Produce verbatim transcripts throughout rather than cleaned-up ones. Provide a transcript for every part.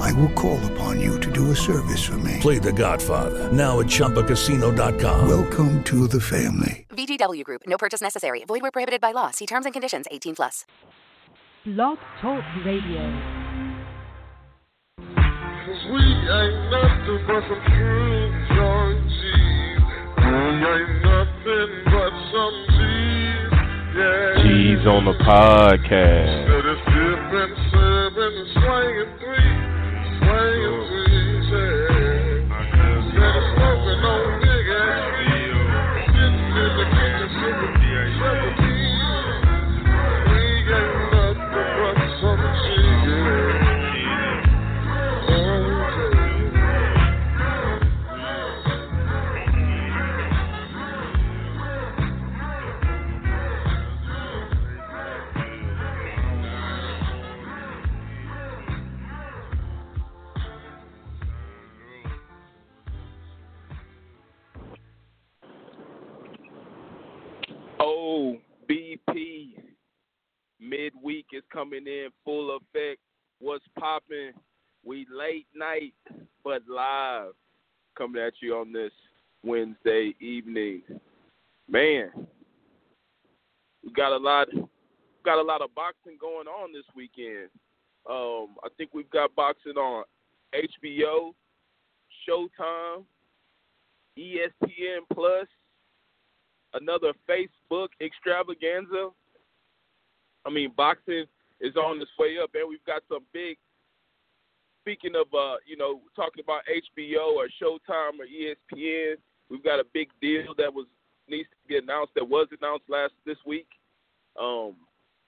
I will call upon you to do a service for me. Play The Godfather, now at Chumba Casino dot com. Welcome to the family. V G W Group. No purchase necessary. Void where prohibited by law. See terms and conditions. eighteen plus. Blog Talk Radio. Cause we ain't nothing but some true Georgies. We ain't nothing but some G's. Yeah. G's on the podcast. That is different, serving, swinging three. Swinging threes, yeah. That is smoking on big ass feet. Sitting in the kitchen, sipping seventeen. We ain't nothing but some G's. O B P midweek is coming in full effect. What's popping? We late night but live, coming at you on this Wednesday evening. Man, we got a lot, got a lot of boxing going on this weekend. Um, I think we've got boxing on H B O, Showtime, E S P N Plus. Another Facebook extravaganza. I mean, boxing is on its way up, and we've got some big, speaking of, uh, you know, talking about H B O or Showtime or E S P N, we've got a big deal that was needs to be announced, that was announced last this week um,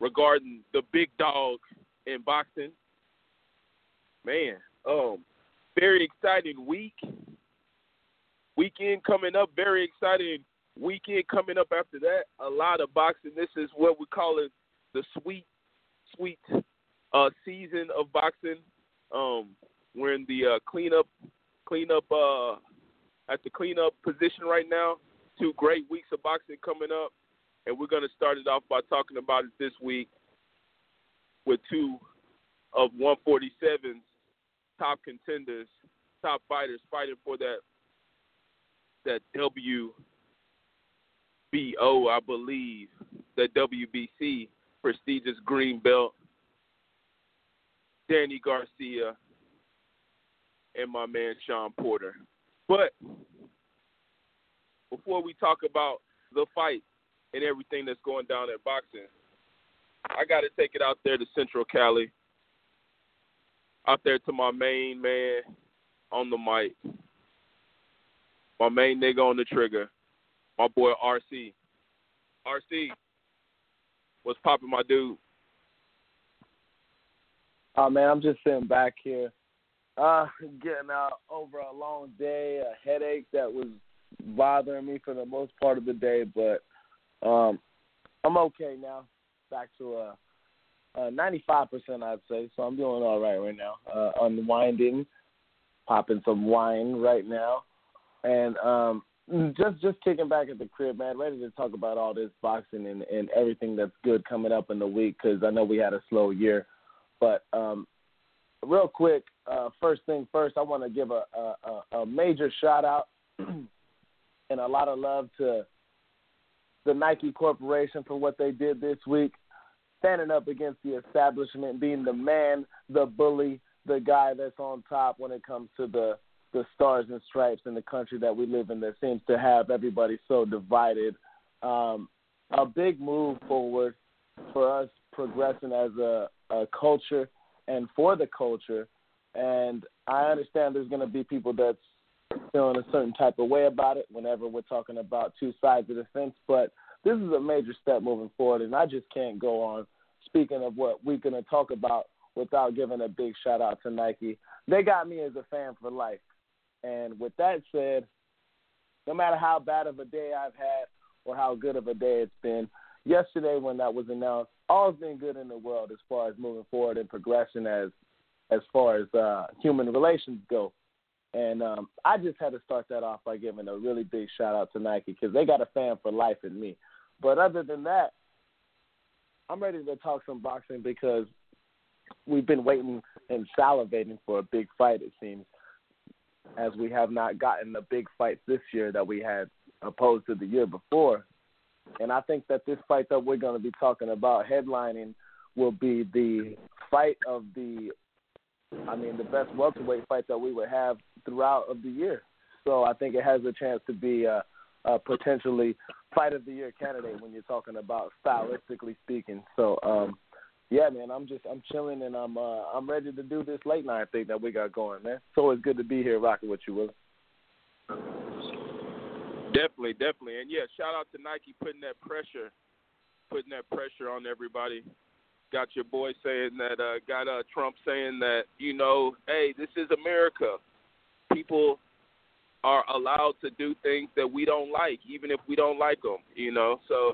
regarding the big dog in boxing. Man, um, very exciting week. Weekend coming up, very exciting weekend coming up after that, a lot of boxing. This is what we call it, the sweet, sweet uh, season of boxing. Um, we're in the uh, cleanup, cleanup uh, at the cleanup position right now. Two great weeks of boxing coming up, and we're going to start it off by talking about it this week with two of one forty-seven's top contenders, top fighters fighting for that that W B O, I believe, the W B C prestigious green belt. Danny Garcia and my man Sean Porter. But before we talk about the fight and everything that's going down at boxing, I got to take it out there to Central Cali, out there to my main man on the mic, my main nigga on the trigger, my boy R C. R C, what's poppin', my dude? Oh, man, I'm just sitting back here. Uh, getting uh, over a long day, a headache that was bothering me for the most part of the day, but um, I'm okay now. Back to uh, uh, ninety-five percent, I'd say, so I'm doing all right right now. Uh, unwinding, popping some wine right now, and um Just just kicking back at the crib, man, ready to talk about all this boxing and, and everything that's good coming up in the week, because I know we had a slow year. But um, real quick, uh, first thing first, I want to give a, a, a major shout-out and a lot of love to the Nike Corporation for what they did this week, standing up against the establishment, being the man, the bully, the guy that's on top when it comes to the the stars and stripes in the country that we live in that seems to have everybody so divided. Um, a big move forward for us progressing as a, a culture and for the culture. And I understand there's going to be people that's feeling a certain type of way about it whenever we're talking about two sides of the fence, but this is a major step moving forward, and I just can't go on speaking of what we're going to talk about without giving a big shout-out to Nike. They got me as a fan for life. And with that said, no matter how bad of a day I've had or how good of a day it's been. Yesterday when that was announced, all's been good in the world as far as moving forward and progression as as far as uh, human relations go. And um, I just had to start that off by giving a really big shout-out to Nike because they got a fan for life in me. But other than that, I'm ready to talk some boxing because we've been waiting and salivating for a big fight, it seems, as we have not gotten the big fights this year that we had opposed to the year before. And I think that this fight that we're going to be talking about headlining will be the fight of the, I mean, the best welterweight fight that we would have throughout of the year. So I think it has a chance to be a, a potentially fight of the year candidate when you're talking about stylistically speaking. So, um, yeah, man, I'm just I'm chilling and I'm uh, I'm ready to do this late night thing that we got going, man. It's always good to be here rocking with you, Willie. Definitely, definitely. And, yeah, shout out to Nike putting that pressure, putting that pressure on everybody. Got your boy saying that, uh, got uh, Trump saying that, you know, hey, this is America. People are allowed to do things that we don't like, even if we don't like them, you know. So,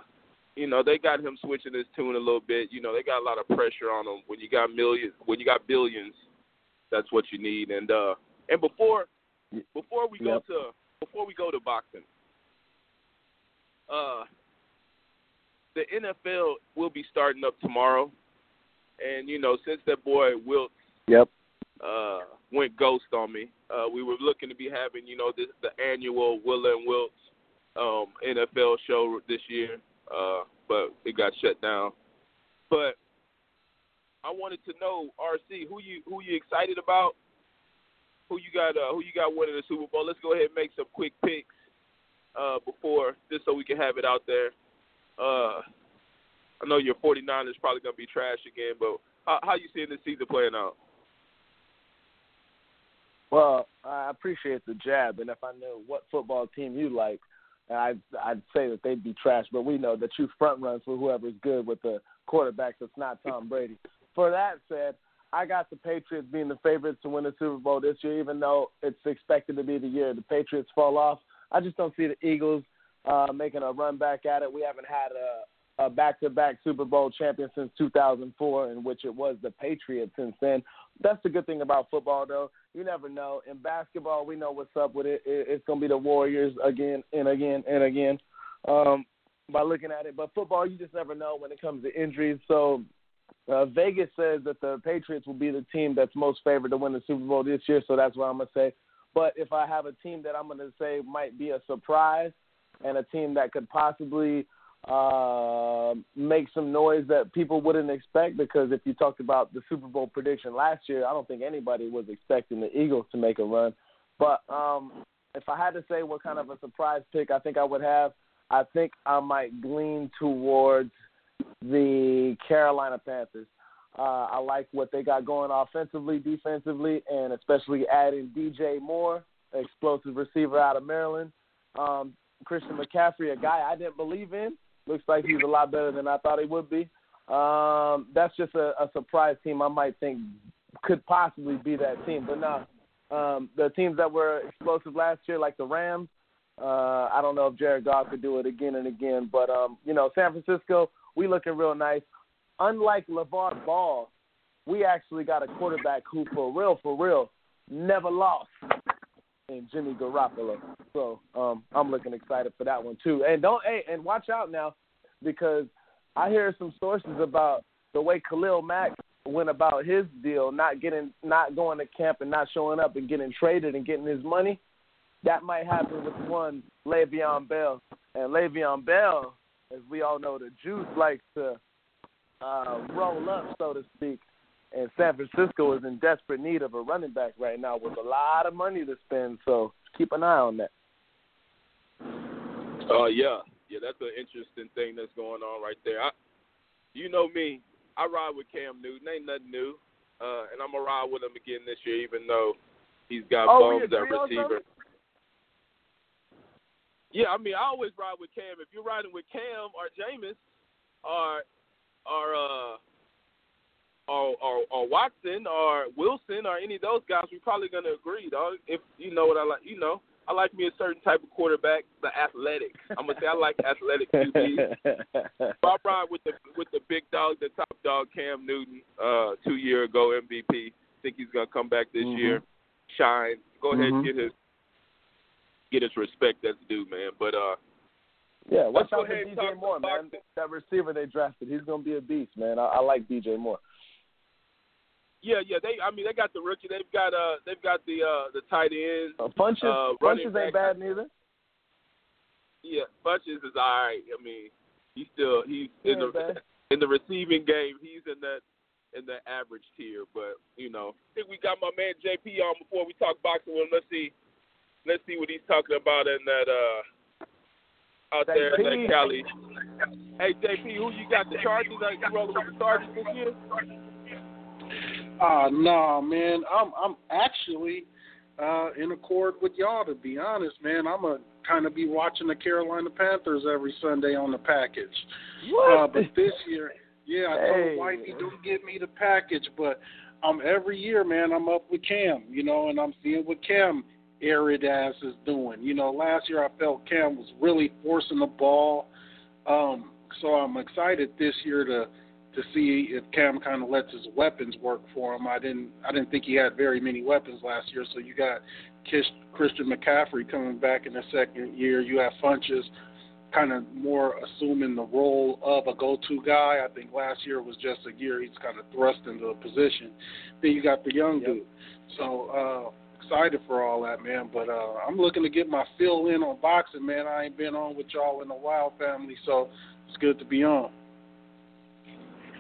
you know, they got him switching his tune a little bit. You know, they got a lot of pressure on them. When you got millions, when you got billions, that's what you need. And uh, and before before we go yep. to before we go to boxing. Uh, the N F L will be starting up tomorrow. And, you know, since that boy Wilkes yep. uh, went ghost on me, uh, we were looking to be having, you know, this, the annual Willa and Wilkes um, N F L show this year. Uh, but it got shut down. But I wanted to know, R C, who you who you excited about? Who you got uh, who you got winning the Super Bowl? Let's go ahead and make some quick picks. Uh, before, just so we can have it out there. Uh, I know your 49ers probably going to be trash again, but how, how you seeing this season playing out? Well, I appreciate the jab, and if I knew what football team you like, I'd, I'd say that they'd be trash, but we know that you front run for whoever's good with the quarterback that's not Tom Brady. For that said, I got the Patriots being the favorites to win the Super Bowl this year, even though it's expected to be the year the Patriots fall off. I just don't see the Eagles uh, making a run back at it. We haven't had a, a back-to-back Super Bowl champion since two thousand four, in which it was the Patriots since then. That's the good thing about football, though. You never know. In basketball, we know what's up with it. It's going to be the Warriors again and again and again um, by looking at it. But football, you just never know when it comes to injuries. So uh, Vegas says that the Patriots will be the team that's most favored to win the Super Bowl this year, so that's what I'm going to say. But if I have a team that I'm going to say might be a surprise and a team that could possibly uh, make some noise that people wouldn't expect, because if you talked about the Super Bowl prediction last year, I don't think anybody was expecting the Eagles to make a run. But um, if I had to say what kind of a surprise pick I think I would have, I think I might lean towards the Carolina Panthers. Uh, I like what they got going offensively, defensively, and especially adding D J Moore, explosive receiver out of Maryland. Um, Christian McCaffrey, a guy I didn't believe in. Looks like he's a lot better than I thought he would be. Um, that's just a, a surprise team I might think could possibly be that team. But no, um, the teams that were explosive last year, like the Rams, uh, I don't know if Jared Goff could do it again and again. But, um, you know, San Francisco, we looking real nice. Unlike LeVar Ball, we actually got a quarterback who, for real, for real, never lost in Jimmy Garoppolo. So um, I'm looking excited for that one, too. And don't hey, and watch out now, because I hear some sources about the way Khalil Mack went about his deal, not getting, not going to camp and not showing up and getting traded and getting his money. That might happen with one Le'Veon Bell. And Le'Veon Bell, as we all know, the Jews like to – Uh, roll up, so to speak, and San Francisco is in desperate need of a running back right now with a lot of money to spend, so keep an eye on that. Oh, uh, yeah. Yeah, that's an interesting thing that's going on right there. I, you know me. I ride with Cam Newton. Ain't nothing new, uh, and I'm going to ride with him again this year, even though he's got oh, bombs at receiver. Also? Yeah, I mean, I always ride with Cam. If you're riding with Cam or Jameis or – Or, uh, or or or Watson or Wilson or any of those guys, we're probably gonna agree, dog. If you know what I like, you know. I like me a certain type of quarterback, the athletic. I'm gonna say I like athletic Q Bs. I ride with the with the big dog, the top dog, Cam Newton, uh, two year ago M V P. Think he's gonna come back this mm-hmm. year, shine. Go ahead, mm-hmm. get his get his respect that's due, man. But uh, yeah, watch out for D J Moore, man. That receiver they drafted, he's gonna be a beast, man. I, I like D J Moore. Yeah, yeah, they. I mean, they got the rookie. They've got uh, they've got the uh, the tight end. Uh, Funches, uh, Funches ain't bad neither. Yeah, Funches is all right. I mean, he's still he's he in the bad. in the receiving game. He's in that in the average tier, but you know, I think we got my man J P on before we talk boxing. Well, let's see, let's see what he's talking about in that uh, out there in that Cali. Hey J P, who you got? The Chargers? Are you rolling with the Chargers this year? Uh, no, nah, man, I'm I'm actually uh, in accord with y'all, to be honest, man. I'm going to kind of be watching the Carolina Panthers every Sunday on the package. Uh, but this year, yeah, I hey. told Wifey, don't give me the package. But um, every year, man, I'm up with Cam, you know, and I'm seeing what Cam arid ass is doing. You know, last year I felt Cam was really forcing the ball. Um, so I'm excited this year to – to see if Cam kind of lets his weapons work for him. I didn't I didn't think he had very many weapons last year, so you got Kish, Christian McCaffrey coming back in the second year. You have Funches kind of more assuming the role of a go-to guy. I think last year was just a year he's kind of thrust into a position. Then you got the young dude. So uh, excited for all that, man. But uh, I'm looking to get my fill in on boxing, man. I ain't been on with y'all in a while, family, so it's good to be on.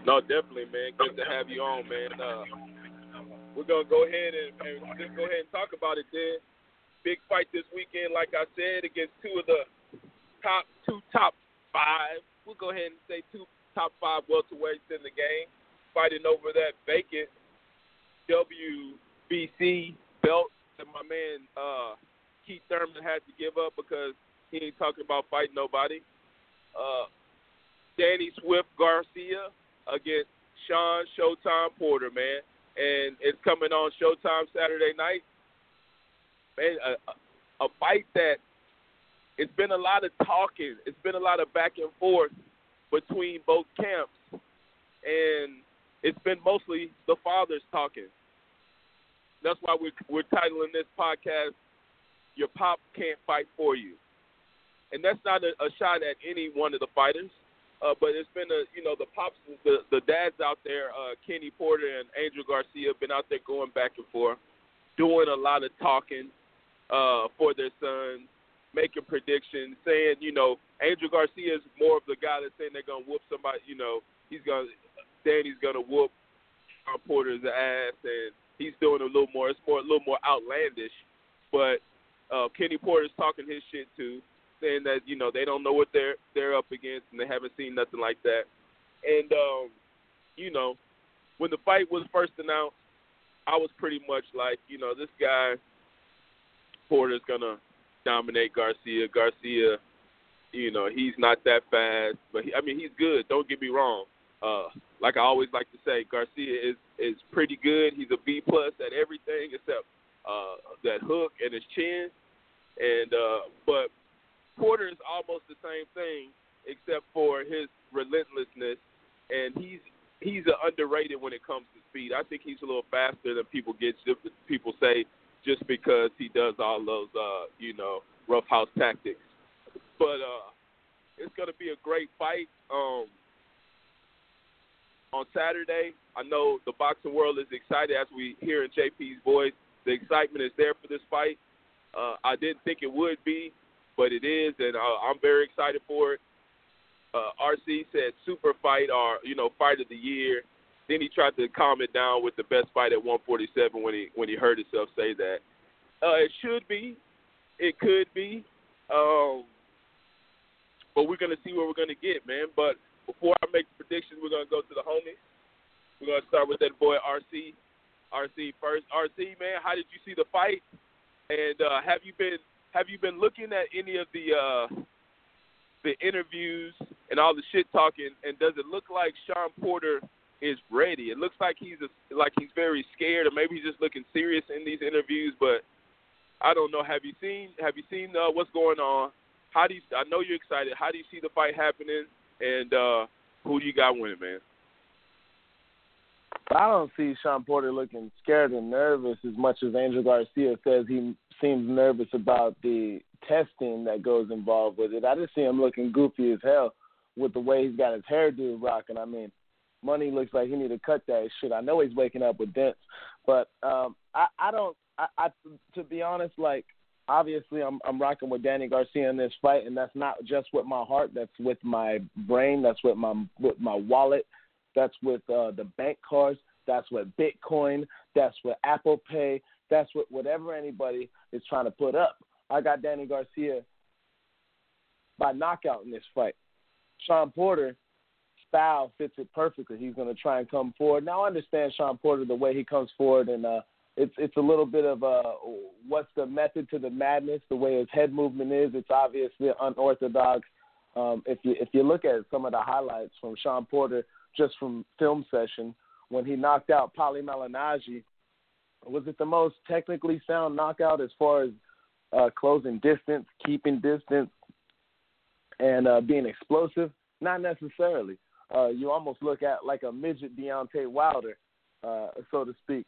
No, definitely, man. Good to have you on, man. Uh, we're going to go ahead and, and just go ahead and talk about it then. Big fight this weekend, like I said, against two of the top two top five. We'll go ahead and say two top five welterweights in the game, fighting over that vacant W B C belt that my man uh, Keith Thurman had to give up because he ain't talking about fighting nobody. Uh, Danny Swift Garcia against Sean Showtime Porter, man. And it's coming on Showtime Saturday night. Man, a, a fight that it's been a lot of talking. It's been a lot of back and forth between both camps. And it's been mostly the fathers talking. That's why we're, we're titling this podcast, Your Pop Can't Fight For You. And that's not a, a shot at any one of the fighters. Uh, but it's been, a, you know, the pops, the, the dads out there, uh, Kenny Porter and Angel Garcia have been out there going back and forth, doing a lot of talking uh, for their sons, making predictions, saying, you know, Angel Garcia is more of the guy that's saying they're going to whoop somebody, you know, he's going to, Danny's going to whoop Sean Porter's ass, and he's doing a little more, it's more a little more outlandish. But uh, Kenny Porter's talking his shit, too. Saying that, you know, they don't know what they're they're up against and they haven't seen nothing like that. And, um, you know, when the fight was first announced, I was pretty much like, you know, this guy, Porter's going to dominate Garcia. Garcia, you know, he's not that fast. But, he, I mean, he's good. Don't get me wrong. Uh, like I always like to say, Garcia is, is pretty good. He's a B-plus at everything except uh, that hook and his chin. And uh, but Porter is almost the same thing, except for his relentlessness, and he's he's underrated when it comes to speed. I think he's a little faster than people get. People say just because he does all those, uh, you know, roughhouse tactics. But uh, it's going to be a great fight um, on Saturday. I know the boxing world is excited, as we hear in J P's voice. The excitement is there for this fight. Uh, I didn't think it would be, but it is, and uh, I'm very excited for it. Uh, R C said super fight or, you know, fight of the year. Then he tried to calm it down with the best fight at one forty-seven when he when he heard himself say that. Uh, it should be. It could be. Um, but we're going to see what we're going to get, man. But before I make the predictions, we're going to go to the homies. We're going to start with that boy R C. R C first. R C, man, how did you see the fight? And uh, have you been... Have you been looking at any of the uh, the interviews and all the shit talking? And does it look like Sean Porter is ready? It looks like he's a, like he's very scared, or maybe he's just looking serious in these interviews. But I don't know. Have you seen? Have you seen uh, what's going on? How do you? I know you're excited. How do you see the fight happening? And uh, who do you got winning, man? I don't see Sean Porter looking scared and nervous as much as Angel Garcia says he seems nervous about the testing that goes involved with it. I just see him looking goofy as hell with the way he's got his hairdo rocking. I mean, Money looks like he need to cut that shit. I know he's waking up with dents, but um, I, I don't. I, I to be honest, like obviously I'm I'm rocking with Danny Garcia in this fight, and that's not just with my heart. That's with my brain. That's with my with my wallet. That's with uh, the bank cards. That's with Bitcoin. That's with Apple Pay. That's with whatever anybody is trying to put up. I got Danny Garcia by knockout in this fight. Sean Porter style fits it perfectly. He's going to try and come forward. Now I understand Sean Porter the way he comes forward, and uh, it's it's a little bit of uh, what's the method to the madness, the way his head movement is. It's obviously unorthodox. Um, if you if you look at some of the highlights from Sean Porter just from film session when he knocked out Paulie Malignaggi, was it the most technically sound knockout as far as uh, closing distance, keeping distance, and uh, being explosive? Not necessarily. Uh, you almost look at like a midget Deontay Wilder, uh, so to speak,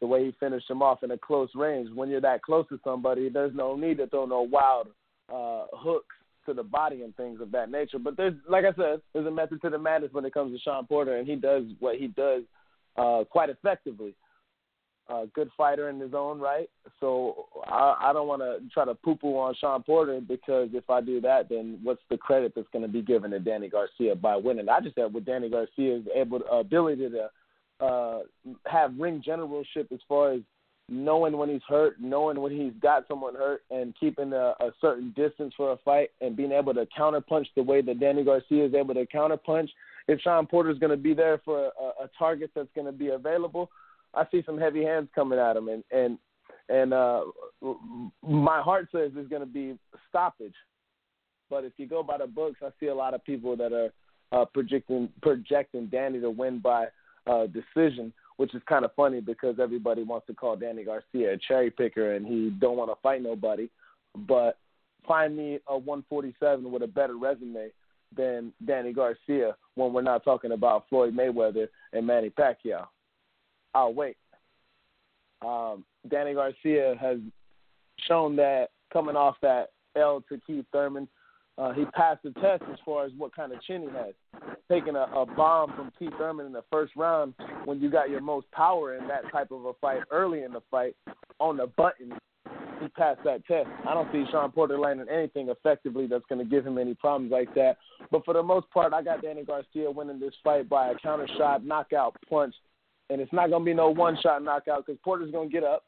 the way he finished him off in a close range. When you're that close to somebody, there's no need to throw no wild uh, hooks to the body and things of that nature. But there's, like I said, there's a method to the madness when it comes to Sean Porter, and he does what he does uh, quite effectively. Uh, good fighter in his own right. So I, I don't want to try to poo-poo on Sean Porter, because if I do that, then what's the credit that's going to be given to Danny Garcia by winning? I just said with Danny Garcia's able uh, ability to uh, have ring generalship as far as knowing when he's hurt, knowing when he's got someone hurt, and keeping a, a certain distance for a fight and being able to counterpunch the way that Danny Garcia is able to counterpunch. If Sean Porter's going to be there for a, a target that's going to be available, I see some heavy hands coming at him, and and, and uh, my heart says there's going to be stoppage. But if you go by the books, I see a lot of people that are uh, projecting projecting Danny to win by uh, decision, which is kind of funny because everybody wants to call Danny Garcia a cherry picker and he don't want to fight nobody. But find me a one forty-seven with a better resume than Danny Garcia when we're not talking about Floyd Mayweather and Manny Pacquiao. I'll wait. Um, Danny Garcia has shown that coming off that L to Keith Thurman, uh, he passed the test as far as what kind of chin he has. Taking a, a bomb from Keith Thurman in the first round when you got your most power in that type of a fight early in the fight on the button, he passed that test. I don't see Sean Porter landing anything effectively that's going to give him any problems like that. But for the most part, I got Danny Garcia winning this fight by a counter shot, knockout, punch. And it's not going to be no one-shot knockout because Porter's going to get up,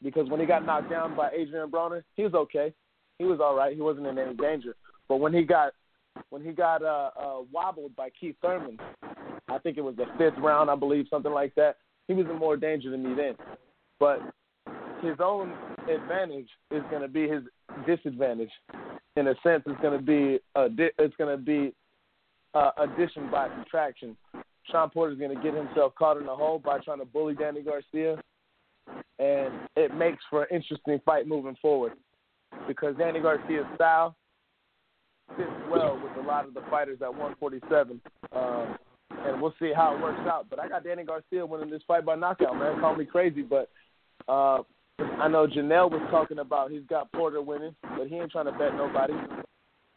because when he got knocked down by Adrian Broner, he was okay. He was all right. He wasn't in any danger. But when he got when he got uh, uh, wobbled by Keith Thurman, I think it was the fifth round, I believe, something like that, he was in more danger than me then. But his own advantage is going to be his disadvantage. In a sense, it's going to be a di- it's going to be uh, addition by subtraction. Sean Porter's going to get himself caught in a hole by trying to bully Danny Garcia, and it makes for an interesting fight moving forward because Danny Garcia's style fits well with a lot of the fighters at one forty-seven, um, and we'll see how it works out. But I got Danny Garcia winning this fight by knockout, man. Call me crazy, but uh, I know Janelle was talking about he's got Porter winning, but he ain't trying to bet nobody.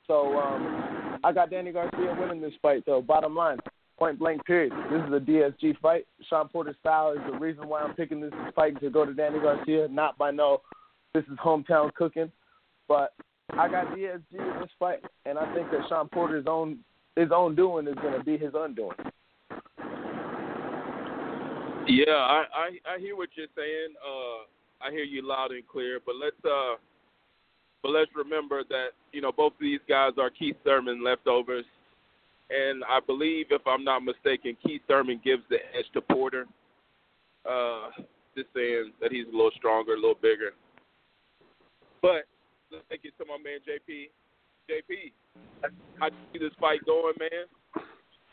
So um, I got Danny Garcia winning this fight, though, bottom line. Point blank, period. This is a D S G fight. Sean Porter's style is the reason why I'm picking this fight to go to Danny Garcia. Not by no, this is hometown cooking. But I got D S G in this fight, and I think that Sean Porter's own his own doing is going to be his undoing. Yeah, I, I, I hear what you're saying. Uh, I hear you loud and clear. But let's uh, but let's remember that you know both of these guys are Keith Thurman leftovers. And I believe, if I'm not mistaken, Keith Thurman gives the edge to Porter. Uh, just saying that he's a little stronger, a little bigger. But let's take it to my man, J P. J P, how do you see this fight going, man?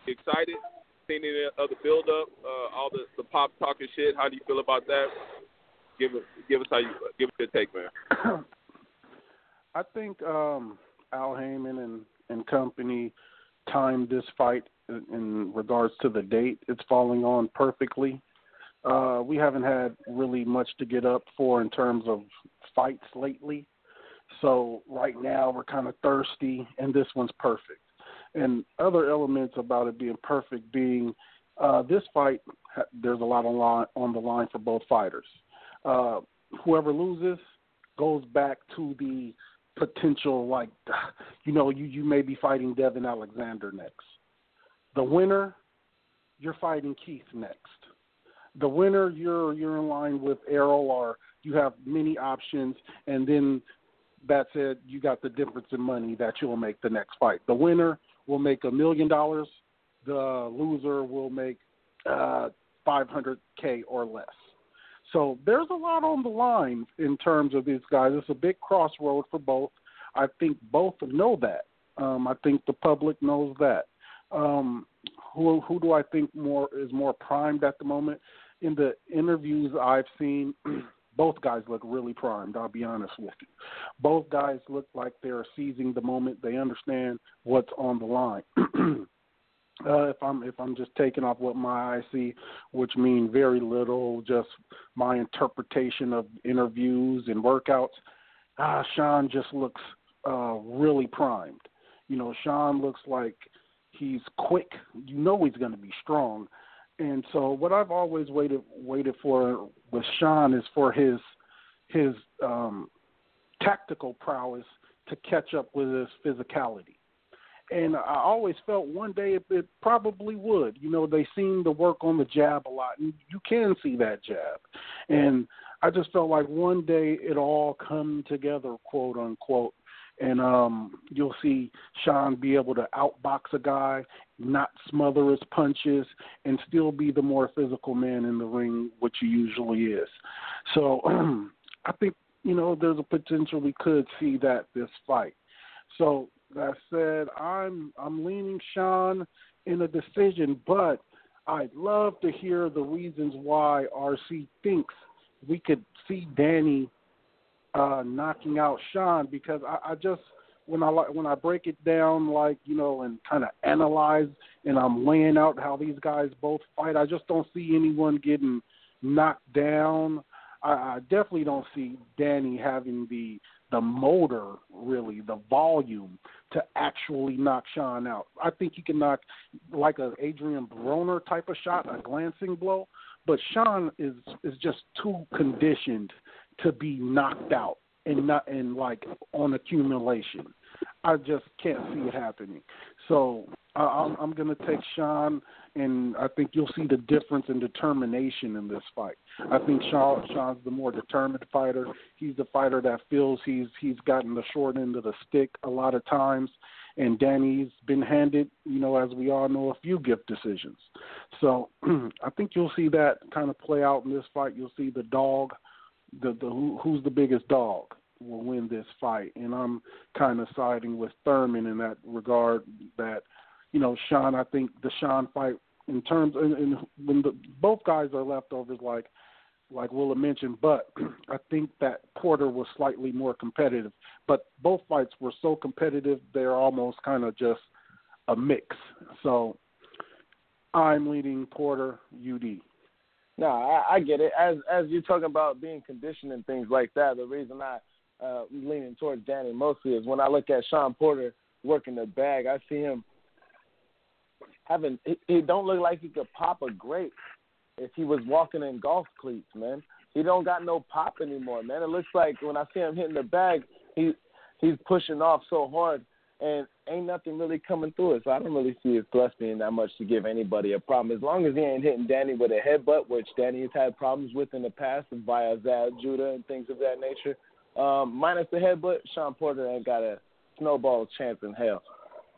You excited? Seen any of the build-up, uh, all the, the pop talking shit? How do you feel about that? give us give us how you give us your take, man. I think um, Al Haymon and, and company timed this fight in, in regards to the date. It's falling on perfectly. Uh, we haven't had really much to get up for in terms of fights lately. So right now we're kind of thirsty, and this one's perfect. And other elements about it being perfect being uh, this fight, there's a lot on, line, on the line for both fighters. Uh, whoever loses goes back to the potential, like, you know, you, you may be fighting Devin Alexander next. The winner, you're fighting Keith next. The winner, you're you're in line with Errol, or you have many options, and then that's it. You got the difference in money that you'll make the next fight. The winner will make a million dollars. The loser will make uh, five hundred K or less. So there's a lot on the line in terms of these guys. It's a big crossroad for both. I think both know that. Um, I think the public knows that. Um, who who do I think more is more primed at the moment? In the interviews I've seen, both guys look really primed, I'll be honest with you. Both guys look like they're seizing the moment. They understand what's on the line. uh, if I'm if I'm just taking off what my eyes see, which means very little, just my interpretation of interviews and workouts, ah, Sean just looks uh, really primed. You know, Sean looks like he's quick. You know he's going to be strong. And so what I've always waited waited for with Sean is for his his um, tactical prowess to catch up with his physicality. And I always felt one day it, it probably would. You know, they seem to work on the jab a lot, and you can see that jab. And I just felt like one day it all come together, quote, unquote. And um, you'll see Sean be able to outbox a guy, not smother his punches, and still be the more physical man in the ring, which he usually is. So um, I think, you know, there's a potential we could see that this fight. So that said, I'm I'm leaning Sean in a decision, but I'd love to hear the reasons why R C thinks we could see Danny Uh, knocking out Sean, because I, I just when I when I break it down, like, you know, and kind of analyze, and I'm laying out how these guys both fight, I just don't see anyone getting knocked down. I, I definitely don't see Danny having the the motor, really, the volume to actually knock Sean out. I think he can knock like an Adrian Broner type of shot, a glancing blow, but Sean is is just too conditioned to be knocked out and not and like on accumulation. I just can't see it happening. So I, I'm, I'm going to take Sean, and I think you'll see the difference in determination in this fight. I think Sean, Sean's the more determined fighter. He's the fighter that feels he's he's gotten the short end of the stick a lot of times, and Danny's been handed, you know, as we all know, a few gift decisions. So I think you'll see that kind of play out in this fight. You'll see the dog. The, the who, who's the biggest dog will win this fight, and I'm kind of siding with Thurman in that regard. That, you know, Sean, I think the Sean fight in terms, and, and when the, both guys are leftovers, like like Willa mentioned, but I think that Porter was slightly more competitive. But both fights were so competitive, they're almost kind of just a mix. So I'm leading Porter U D. No, I, I get it. As as you talk about being conditioned and things like that, the reason I uh, leaning towards Danny mostly is when I look at Sean Porter working the bag, I see him having he, he don't look like he could pop a grape if he was walking in golf cleats, man. He don't got no pop anymore, man. It looks like when I see him hitting the bag, he he's pushing off so hard and ain't nothing really coming through it. So I don't really see his thrust being that much to give anybody a problem. As long as he ain't hitting Danny with a headbutt, which Danny has had problems with in the past via Zab, Judah, and things of that nature. Um, minus the headbutt, Sean Porter ain't got a snowball chance in hell.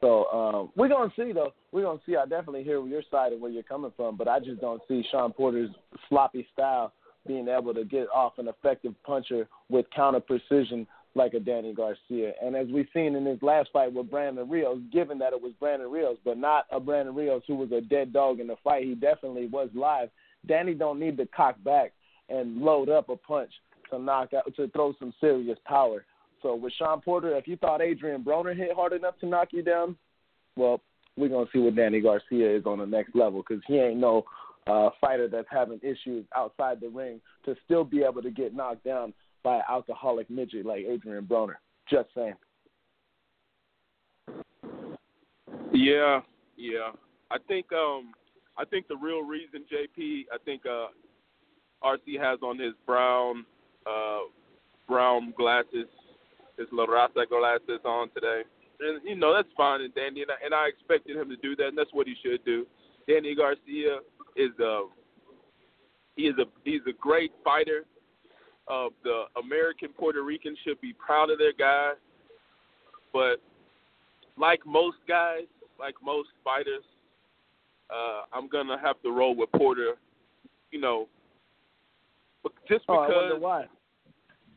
So um, we're going to see, though. We're going to see. I definitely hear your side and where you're coming from, but I just don't see Sean Porter's sloppy style being able to get off an effective puncher with counter precision like a Danny Garcia. And as we've seen in his last fight with Brandon Rios, given that it was Brandon Rios, but not a Brandon Rios who was a dead dog in the fight, he definitely was live. Danny don't need to cock back and load up a punch to knock out, to throw some serious power. So with Sean Porter, if you thought Adrian Broner hit hard enough to knock you down, well, we're going to see what Danny Garcia is on the next level, because he ain't no uh, fighter that's having issues outside the ring to still be able to get knocked down by an alcoholic midget like Adrian Broner. Just saying. Yeah, yeah. I think um, I think the real reason, J P, I think uh, R C has on his brown uh, brown glasses, his La Raza glasses on today. And, you know, that's fine and dandy, and I, and I expected him to do that, and that's what he should do. Danny Garcia is a he is a he's a great fighter. Of the American Puerto Ricans should be proud of their guy, but like most guys, like most fighters, uh, I'm gonna have to roll with Porter. You know, just because. Oh, I wonder why.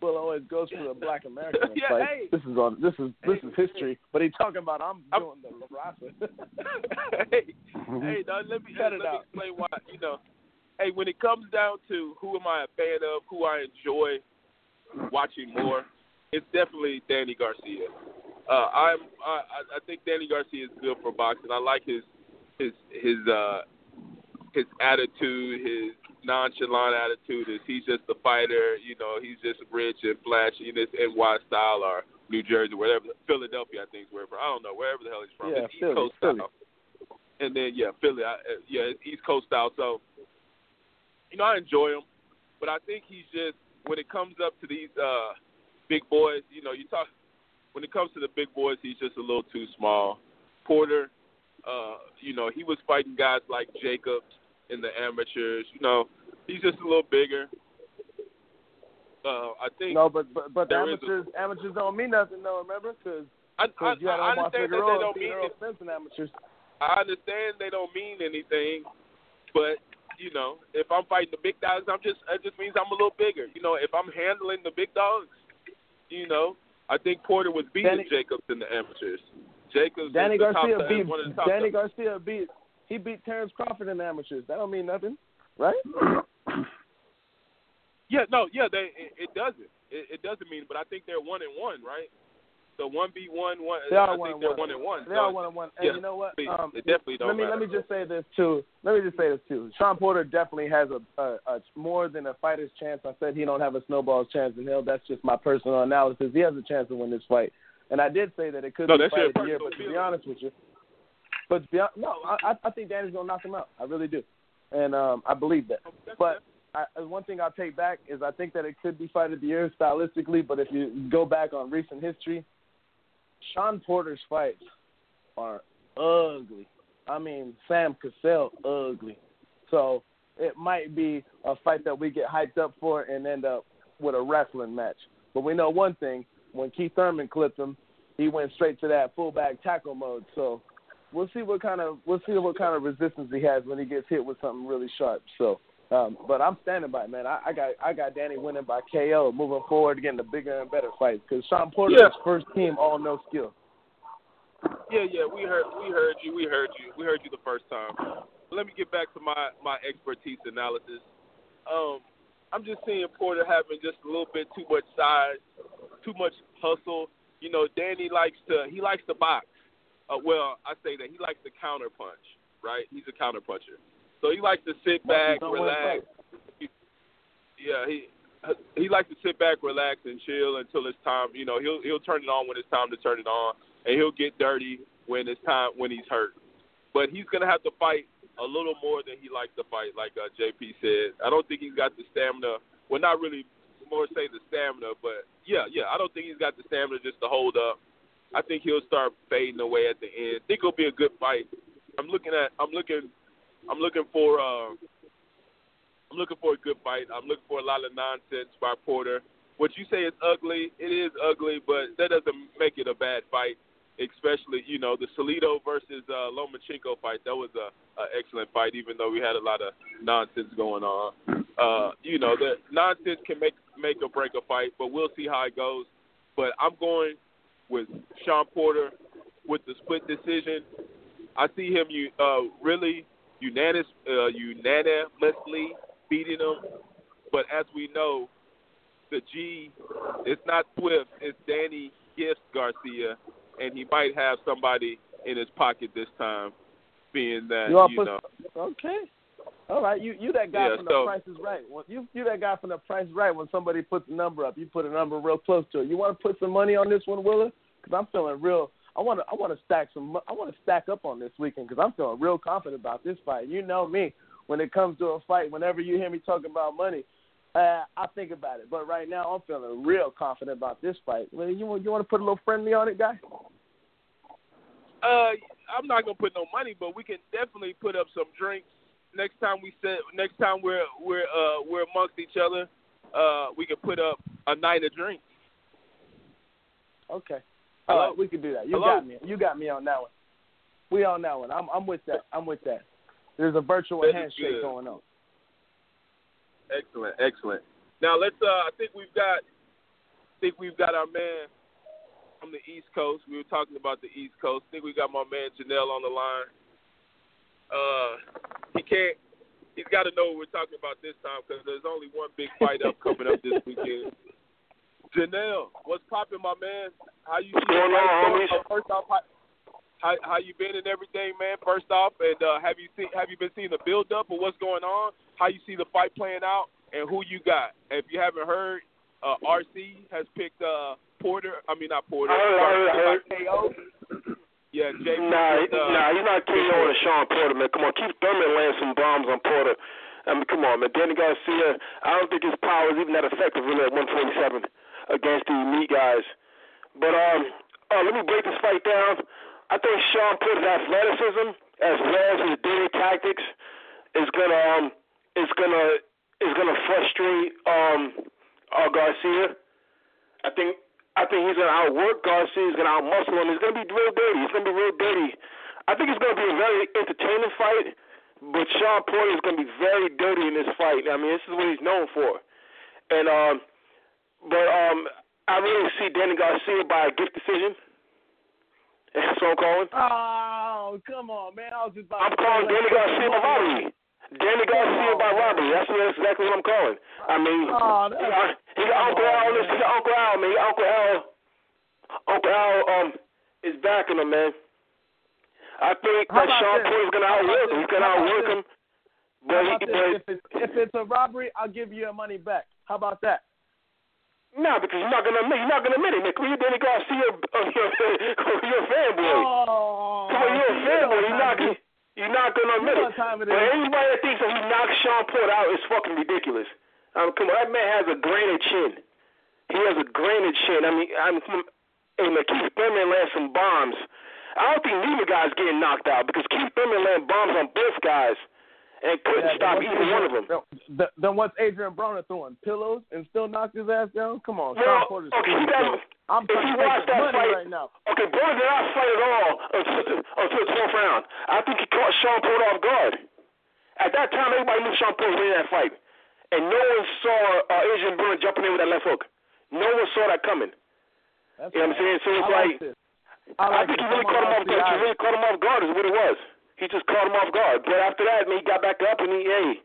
Well, always goes for the Black American. Yeah, like, hey, this is on. This is this hey, is history. But he's talking about I'm, I'm doing the La Raza. hey, hey, dog, let me let, let me explain why. You know. Hey, when it comes down to who am I a fan of, who I enjoy watching more, it's definitely Danny Garcia. Uh, I'm, I, I think Danny Garcia is good for boxing. I like his his his uh, his attitude, his nonchalant attitude. Is he's just a fighter, you know? He's just rich and flashy. This N Y style or New Jersey, wherever, Philadelphia, I think is where from. I don't know wherever the hell he's from. Yeah, it's Philly, East Coast Philly. Style. And then yeah, Philly, I, yeah, it's East Coast style. So. You know, I enjoy him, but I think he's just, when it comes up to these uh, big boys, you know, you talk, when it comes to the big boys, he's just a little too small. Porter, uh, you know, he was fighting guys like Jacobs in the amateurs. You know, he's just a little bigger. Uh, I think. No, but but, but the amateurs a, amateurs don't mean nothing, though, remember? Because I, I, I, I understand that they don't mean anything. I understand they don't mean anything, but. You know, if I'm fighting the big dogs, I'm just it just means I'm a little bigger. You know, if I'm handling the big dogs, you know, I think Porter was beating Danny, Jacobs in the amateurs. Jacobs, Danny Garcia top, beat one of the top Danny top. Garcia beat he beat Terrence Crawford in the amateurs. That don't mean nothing, right? Yeah, no, yeah, they it, it doesn't. It, it doesn't mean, but I think they're one and one, right? So one v one, one. They are I one think and they're one. one and one. They so, are one and one. And yeah, you know what? Um, it definitely don't let me matter. let me just say this too. Let me just say this too. Sean Porter definitely has a, a, a more than a fighter's chance. I said he don't have a snowball's chance in hell. That's just my personal analysis. He has a chance to win this fight, and I did say that it could no, be a fight of the year. But to be honest with you, but to be honest, no, I, I think Danny's gonna knock him out. I really do, and um, I believe that. But. I, one thing I'll take back is I think that it could be fight of the year stylistically, but if you go back on recent history, Sean Porter's fights are ugly. I mean, Sam Cassell, ugly. So it might be a fight that we get hyped up for and end up with a wrestling match. But we know one thing. When Keith Thurman clipped him, he went straight to that fullback tackle mode. So we'll see what kind of we'll see what kind of resistance he has when he gets hit with something really sharp. So Um, but I'm standing by it, man. I, I got I got Danny winning by K O, moving forward, getting the bigger and better fights. Because Sean Porter's yeah. first team all no skill. Yeah, yeah, we heard we heard you, we heard you, we heard you the first time. But let me get back to my, my expertise analysis. Um, I'm just seeing Porter having just a little bit too much size, too much hustle. You know, Danny likes to he likes to box. Uh, well, I say that he likes to counter punch, right? He's a counter puncher. So he likes to sit back, relax. He, yeah, he he likes to sit back, relax, and chill until it's time. You know, he'll he'll turn it on when it's time to turn it on, and he'll get dirty when it's time when he's hurt. But he's gonna have to fight a little more than he likes to fight, like uh, J P said. I don't think he's got the stamina. Well, not really. More say the stamina, but yeah, yeah. I don't think he's got the stamina just to hold up. I think he'll start fading away at the end. I think it'll be a good fight. I'm looking at. I'm looking. I'm looking for uh, I'm looking for a good fight. I'm looking for a lot of nonsense by Porter. What you say is ugly. It is ugly, but that doesn't make it a bad fight. Especially, you know, the Salido versus uh, Lomachenko fight. That was a, a excellent fight, even though we had a lot of nonsense going on. Uh, you know, the nonsense can make make or break a fight, but we'll see how it goes. But I'm going with Sean Porter with the split decision. I see him you uh, really. Unanimous, uh, unanimously beating him But as we know, the G, it's not Swift, it's Danny Gift Garcia, and he might have somebody in his pocket this time, being that, you, you put, know. Okay. All right, you you that guy yeah, from so, The Price is Right. You you that guy from The Price is Right. When somebody puts a number up, you put a number real close to it. You want to put some money on this one, Willa? Because I'm feeling real. I want to I want to stack some. I want to stack up on this weekend because I'm feeling real confident about this fight. You know me. When it comes to a fight, whenever you hear me talking about money, uh, I think about it. But right now, I'm feeling real confident about this fight. Well, you want you want to put a little friendly on it, guy? Uh, I'm not gonna put no money, but we can definitely put up some drinks. Next time we set, next time we're we're uh, we're amongst each other, uh, we can put up a night of drinks. Okay, all right, we can do that. You Hello? got me. You got me on that one. We on that one. I'm I'm with that. I'm with that. There's a virtual that handshake going on. Excellent, excellent. Now let's. Uh, I think we've got. I think we've got our man from the East Coast. We were talking about the East Coast. I think we got my man Janelle on the line. Uh, he can't. He's got to know what we're talking about this time because there's only one big fight up coming up this weekend. Janelle, what's popping, my man? How you doing, man? First off, how how you been and everything, man? First off, and uh, have you seen? Have you been seeing the build up or what's going on? How you see the fight playing out and who you got? If you haven't heard, uh, R C has picked uh, Porter. I mean, not Porter. I heard. Yeah, Jay nah, he, uh, nah, he's not KOing Sean Porter, man. Come on, Keith Thurman laying some bombs on Porter. I mean, come on, man. Danny Garcia, I don't think his power is even that effective really at one forty-seven against the elite guys. But um, oh, let me break this fight down. I think Sean Porter's athleticism, as well as his daily tactics, is gonna um, is gonna is gonna frustrate um, uh, Garcia. I think. I think he's going to outwork Garcia. He's going to outmuscle him. It's going to be real dirty. It's going to be real dirty. I think it's going to be a very entertaining fight, but Sean Porter is going to be very dirty in this fight. I mean, this is what he's known for. And um, But um, I really see Danny Garcia by a gift decision. That's what I'm calling. Oh, come on, man. I was just about I'm to calling Danny Garcia by robbery. Danny Garcia oh, by robbery. That's, that's exactly what I'm calling. I mean, oh, that's... I, He's an Uncle Al. He's an Uncle Al, man. Uncle Al, Uncle Al, um, is backing him, man. I think that Sean Porter's gonna outwork him. He's gonna outwork him. But he, but if it's, if it's a robbery, I'll give you your money back. How about that? No, nah, because you're not gonna admit. You're not gonna admit it, Nick. You're Danny Garcia. You're a fanboy. Oh, come on, you're a fanboy. You're not. You're not gonna admit it. But anybody that thinks that he knocks Sean Porter out is fucking ridiculous. Um, come on, that man has a grain of chin. He has a grain of chin. I mean, I'm, and the Keith Thurman lands some bombs. I don't think neither guy's getting knocked out because Keith Thurman landed bombs on both guys and couldn't yeah, stop either one of them. Then, then what's Adrian Broner throwing pillows and still knocked his ass down? Come on, well, Sean Porter's okay, he does, I'm if he watched that fight right now. Okay, Broner did not fight at all until, until the twelfth round. I think he caught Sean Porter off guard. At that time, everybody knew Sean Porter winning that fight. And no one saw uh, Adrian Broner jumping in with that left hook. No one saw that coming. That's you know what I'm saying? So it's I like, I, like I think he really caught him off guard. He really caught him off guard is what it was. He just caught him off guard. But after that, man, he got back up and he, hey.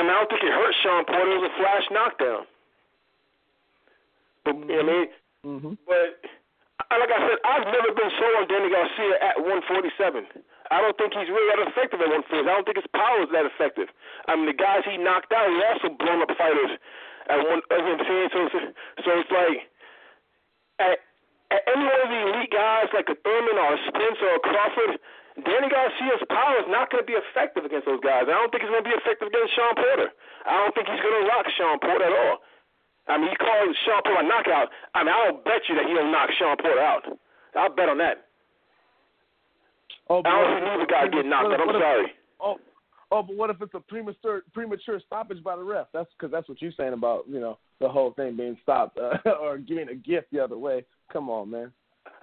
And I don't think it hurt Sean Porter. It was a flash knockdown. But, mm-hmm. you know what I mean? Mm-hmm. But, like I said, I've never been so on Danny Garcia at one forty-seven. I don't think he's really that effective at one forty-seven. I don't think his power is that effective. I mean, the guys he knocked out, he also blown up fighters at one. You know what I'm saying? So it's, so it's like, at, at any one of the elite guys, like a Thurman or a Spence or a Crawford, Danny Garcia's power is not going to be effective against those guys. I don't think it's going to be effective against Sean Porter. I don't think he's going to rock Sean Porter at all. I mean, he called Sean Porter a knockout. I mean, I'll bet you that he'll knock Sean Porter out. I'll bet on that. Oh, I don't see the guy getting knocked out. I'm sorry. Oh, oh, but what if it's a premature premature stoppage by the ref? That's because that's what you're saying about, you know, the whole thing being stopped uh, or giving a gift the other way. Come on, man.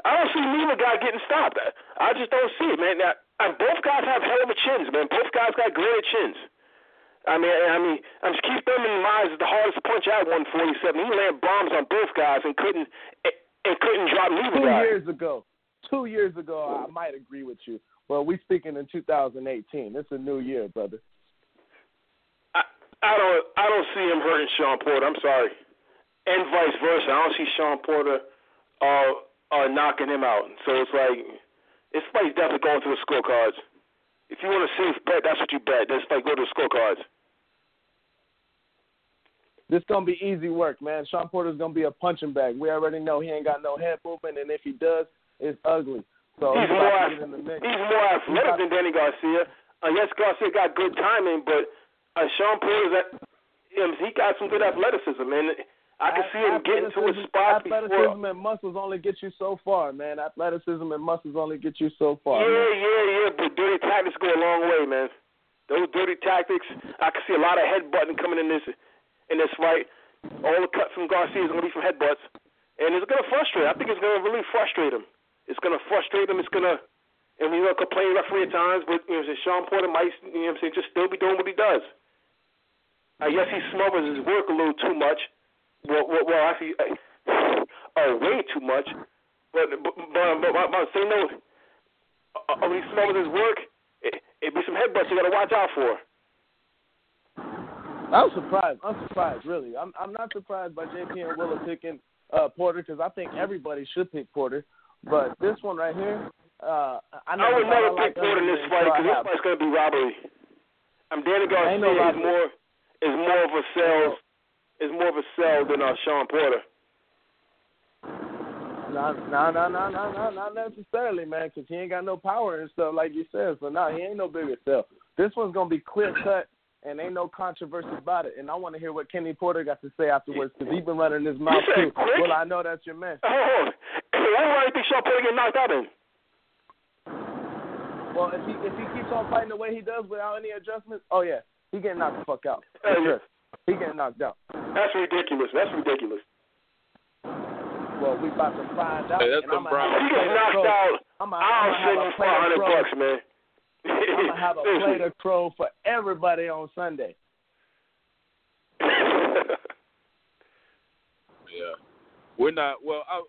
I don't see neither guy getting stopped. I just don't see it, man. Now, and both guys have hell of a chins, man. Both guys got great chins. I mean, I mean, I'm just keep them in mind. It's the hardest punch out one forty-seven. He landed bombs on both guys and couldn't and couldn't drop neither guy. Two years ago. Two years ago, I might agree with you. Well, we're speaking in two thousand eighteen. It's a new year, brother. I, I don't I don't see him hurting Sean Porter. I'm sorry. And vice versa. I don't see Sean Porter uh, uh, knocking him out. So it's like this fight's definitely going through the scorecards. If you want a safe bet, that's what you bet. This fight go to the scorecards. This gonna be easy work, man. Sean Porter's gonna be a punching bag. We already know he ain't got no head movement, and if he does, it's ugly. So he's, he's, more, ath- in the mix. he's more athletic he's than Danny Garcia. Uh, yes, Garcia got good timing, but uh, Sean Porter, he got some good athleticism, man. I can see him getting to his spot. Athleticism before. and muscles only get you so far, man. Athleticism and muscles only get you so far. Yeah, man. yeah, yeah, but dirty tactics go a long way, man. Those dirty tactics, I can see a lot of headbutting coming in this in this fight. All the cuts from Garcia is going to be from headbutts, and it's going to frustrate him. I think it's going to really frustrate him. It's going to frustrate him. It's going to, and he's going to complain referee at times, but you know, Sean Porter might, you know what I'm saying, just still be doing what he does. I guess he smothers his work a little too much. Well, well, well, actually, uh, way too much. But but, but, but my same note, uh, when he smells his work, it, it be some headbutts you got to watch out for. I'm surprised. I'm surprised, really. I'm I'm not surprised by J P and Willow picking uh, Porter because I think everybody should pick Porter. But this one right here, uh, I, know I would never I pick like Porter in this fight because this fight's going to be robbery. I'm Danny Garcia no is more is more of a sales. It's more of a sell than uh, Sean Porter. No, no, no, no, no, no, not necessarily, man, because he ain't got no power and stuff like you said. So, no, nah, he ain't no bigger sell. This one's going to be clear-cut, and ain't no controversy about it. And I want to hear what Kenny Porter got to say afterwards, because he's been running his mouth, too. Quick? Well, I know that's your man. Hold on. Why do you think Sean Porter get knocked out in? Well, if he, if he keeps on fighting the way he does without any adjustments, oh, yeah, he getting knocked the fuck out. For oh, sure. Yeah. He getting knocked out. That's ridiculous. That's ridiculous. Well, we about to find out. Hey, that's some problem. He gets knocked out. I'm gonna, I'll send you five hundred bucks, man. I'm gonna have a plate of crow for everybody on Sunday. Yeah, we're not. Well, I,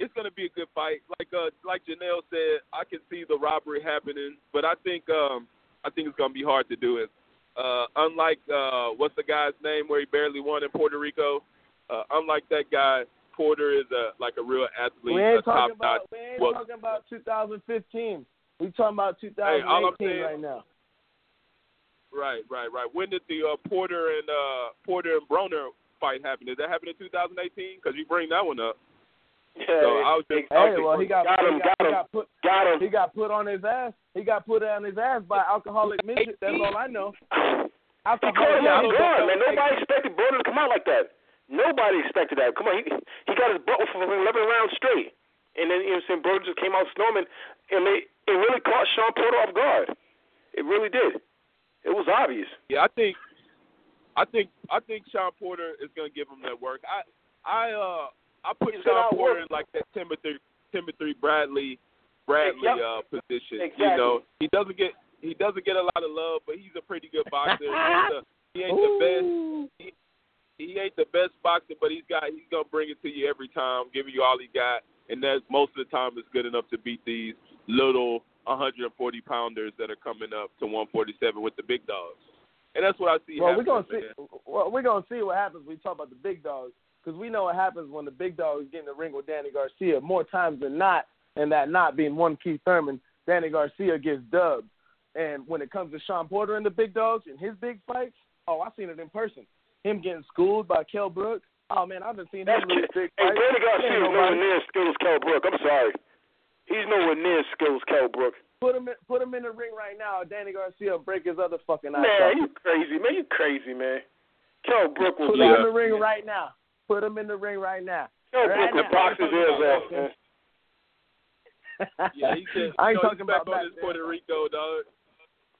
it's gonna be a good fight. Like uh, like Janelle said, I can see the robbery happening, but I think um, I think it's gonna be hard to do it. Uh, unlike uh, what's the guy's name where he barely won in Puerto Rico? Uh, unlike that guy, Porter is a like a real athlete. We ain't, talking about, we ain't well, talking about two thousand fifteen. We talking about two thousand eighteen hey, all I'm saying, right now. Right, right, right. When did the uh, Porter and uh, Porter and Broner fight happen? Did that happen in two thousand eighteen? Because you bring that one up. Yeah, so I was just, hey, I was well, he got, got, he him, got, got him, got him, put, got him. He got put on his ass. He got put on his ass by alcoholic midget. That's all I know. Alcoholic yeah, I'm done, man. Nobody expected Broner to come out like that. Nobody expected that. Come on, he, he got his butt for eleven rounds straight, and then you know, saying Broner just came out snowman, and they, it really caught Sean Porter off guard. It really did. It was obvious. Yeah, I think, I think, I think Sean Porter is gonna give him that work. I, I, uh. I put Sean Porter in like that Timothy Timothy Bradley Bradley yep. uh, position. Exactly. You know, he doesn't get he doesn't get a lot of love, but he's a pretty good boxer. a, he ain't Ooh. the best. He, he ain't the best boxer, but he's got he's gonna bring it to you every time, giving you all he got, and that's most of the time it's good enough to beat these little one hundred forty pounders that are coming up to one forty-seven with the big dogs. And that's what I see. Well, we're gonna see. Well, we're gonna see what happens when we talk about the big dogs. Because we know what happens when the big dog is getting the ring with Danny Garcia more times than not, and that not being one Keith Thurman, Danny Garcia gets dubbed. And when it comes to Sean Porter and the big dogs and his big fights, oh, I've seen it in person. Him getting schooled by Kell Brook. Oh, man, I've been seeing that really big fight. Hey, Danny Garcia is nowhere near as skilled as Kell Brook. I'm sorry. He's nowhere near as skilled as Kell Brook. Put him, in, put him in the ring right now. Danny Garcia will break his other fucking eyes. Man, you crazy, man. You crazy, man. Kell Brook will Put him in the ring right now. Put him in the ring right now. Yo, right now. Boxes is yeah, he said, I ain't you know, talking about on this there. Puerto Rico, dog.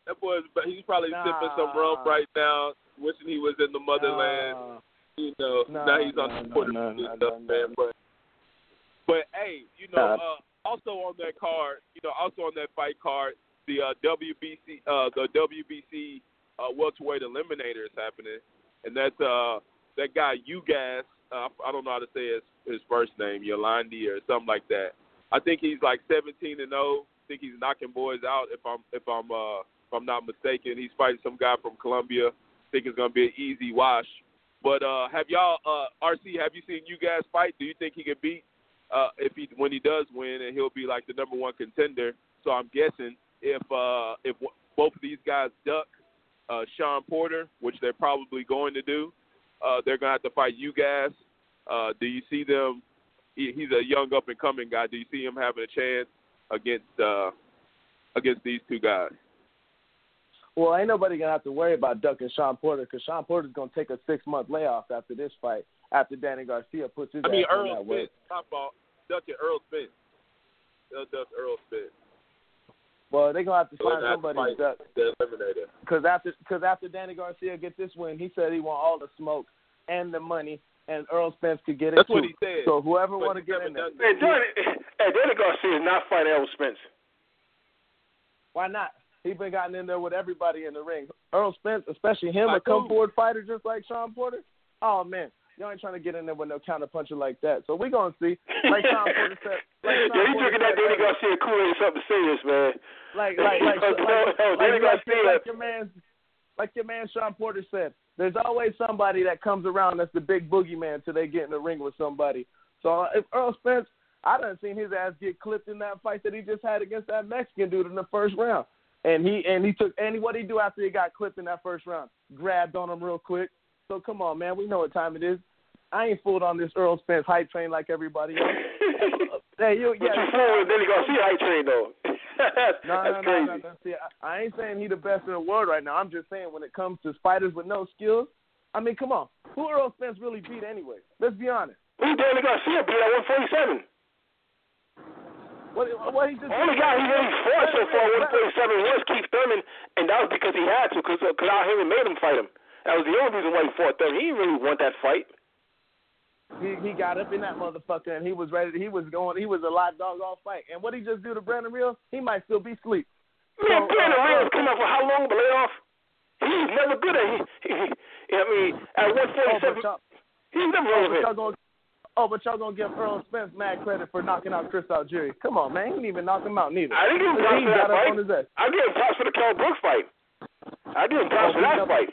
That boy's he's probably nah. sipping some rum right now, wishing he was in the motherland. Nah. You know, nah, now he's on nah, the Puerto nah, Rico nah, stuff, nah, man. Nah. But, but hey, you know, nah. uh, also on that card, you know, also on that fight card, the uh, W B C, uh, the W B C uh, welterweight eliminator is happening, and that's uh, that guy Ugas. Uh, I don't know how to say his, his first name, Yolandi or something like that. I think he's like seventeen and zero. I think he's knocking boys out. If I'm if I'm uh, if I'm not mistaken, he's fighting some guy from Colombia. think it's going to be an easy wash. But uh, have y'all, uh, R C, have you seen you guys fight? Do you think he can beat, uh, if he when he does win, and he'll be like the number one contender? So I'm guessing if uh, if w- both of these guys duck uh, Sean Porter, which they're probably going to do, uh, they're going to have to fight you guys. Uh, do you see them? He, he's a young up-and-coming guy. Do you see him having a chance against uh, against these two guys? Well, ain't nobody going to have to worry about ducking Sean Porter, because Sean Porter's going to take a six-month layoff after this fight, after Danny Garcia puts his I mean, ass Earl on that Spence, way. Top ball, ducking Errol Spence. They'll duck Errol Spence. Well, they're going to have to so find somebody to, to duck. The eliminator. Because after, cause after Danny Garcia gets this win, he said he want all the smoke and the money, and Errol Spence could get it. That's too. What he said. So whoever want to get in there. Hey, Danny, hey, Danny Garcia is not fighting Errol Spence. Why not? He's been gotten in there with everybody in the ring. Errol Spence, especially him, like a come-forward fighter just like Sean Porter. Oh, man. Y'all ain't trying to get in there with no counterpuncher like that. So we're going to see. Like Sean Porter said. Like Sean yeah, he's drinking that Danny Garcia Kool-Aid something serious, man. Like, like, like, like, like, like, like, like your man, like your man Sean Porter said, there's always somebody that comes around that's the big boogeyman till they get in the ring with somebody. So if Errol Spence, I done seen his ass get clipped in that fight that he just had against that Mexican dude in the first round. And he and he took and what did he do after he got clipped in that first round? Grabbed on him real quick. So come on, man, we know what time it is. I ain't fooled on this Errol Spence hype train like everybody else. Hey, you, yeah, but you fooled with Danny Garcia hype train though. no, That's no, crazy. No, no, no. See, I, I ain't saying he the best in the world right now. I'm just saying when it comes to fighters with no skills, I mean, come on, who Errol Spence really beat anyway? Let's be honest. Who Danny Garcia beat at one forty-seven? What, what he just the only did, guy he really fought so far at one forty-seven was Keith Thurman, and that was because he had to, because uh, Al Haymon made him fight him. That was the only reason why he fought Thurman. He didn't really want that fight. He he got up in that motherfucker, and he was ready. To, he was going. He was a live dog all fight. And what he just do to Brandon Rios, he might still be asleep. Man, so, Brandon uh, Rios came up for how long the layoff? He's never good at. He, he, he, I mean, at one forty-seven, he's never relevant. Oh, but y'all going to give Errol Spence mad credit for knocking out Chris Algieri. Come on, man. He didn't even knock him out, neither. I didn't give him props for that fight. I gave him props for the Kell Brook fight. I gave him props for that fight.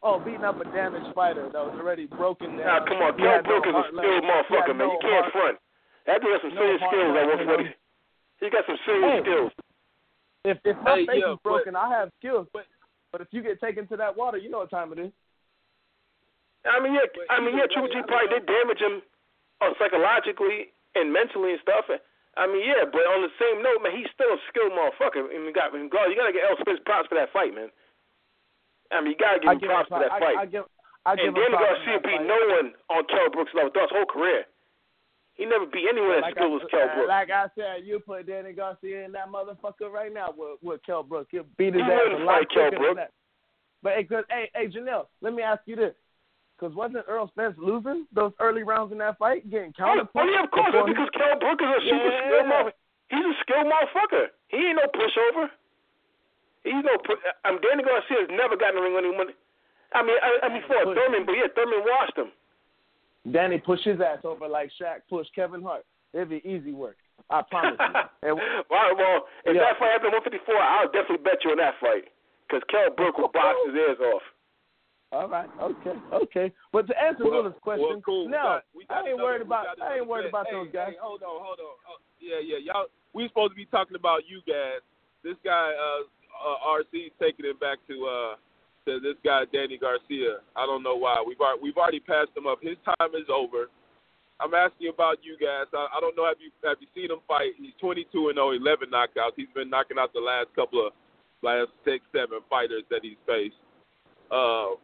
Oh, beating up a damaged fighter that was already broken down. Nah, come on. Kell Brook is a skilled motherfucker, man. You can't front. That dude has some serious skills at one forty. He got some serious skills. If if my face is broken, I have skills. But but if you get taken to that water, you know what time it is. I mean, yeah, I mean, yeah. Triple G probably did damage him uh, psychologically and mentally and stuff. I mean, yeah, but on the same note, man, he's still a skilled motherfucker. I mean, you got, you got to get Errol Spence props for that fight, man. I mean, you got to give him props for that fight. I, I give, I give and Danny Garcia beat no one on Kell Brook's level throughout his whole career. He never beat anyone as skilled as Kell Brook. Like I said, you put Danny Garcia in that motherfucker right now with, with Kell Brook. He'll beat his ass a lot quicker than that. But, hey, hey, hey, Janelle, let me ask you this. Because wasn't Errol Spence losing those early rounds in that fight, getting counterpunched? Oh, yeah, of course. That's because Kell Brook is a super yeah. skilled motherfucker. He's a skilled motherfucker. He ain't no pushover. He's no push. I'm Danny Garcia has never gotten a ring on anyone. I mean, I, I mean for a Thurman, but yeah, Thurman washed him. Danny pushed his ass over like Shaq pushed Kevin Hart. It'd be easy work. I promise you. And, well, well, if yeah. that fight happened at one fifty-four, I'll definitely bet you on that fight. Because Kell Brook will box his ears off. All right, okay, okay. But to answer well, Lula's question, well, cool. no, we got, we got I ain't worried about I ain't worried about hey, those guys. Hey, hold on, hold on. Oh, yeah, yeah, y'all. We supposed to be talking about you guys. This guy uh, uh, R C taking it back to uh, to this guy Danny Garcia. I don't know why we've already, we've already passed him up. His time is over. I'm asking about you guys. I, I don't know. Have you have you seen him fight? He's twenty-two and oh, eleven knockouts. He's been knocking out the last couple of last six, seven fighters that he's faced. Uh,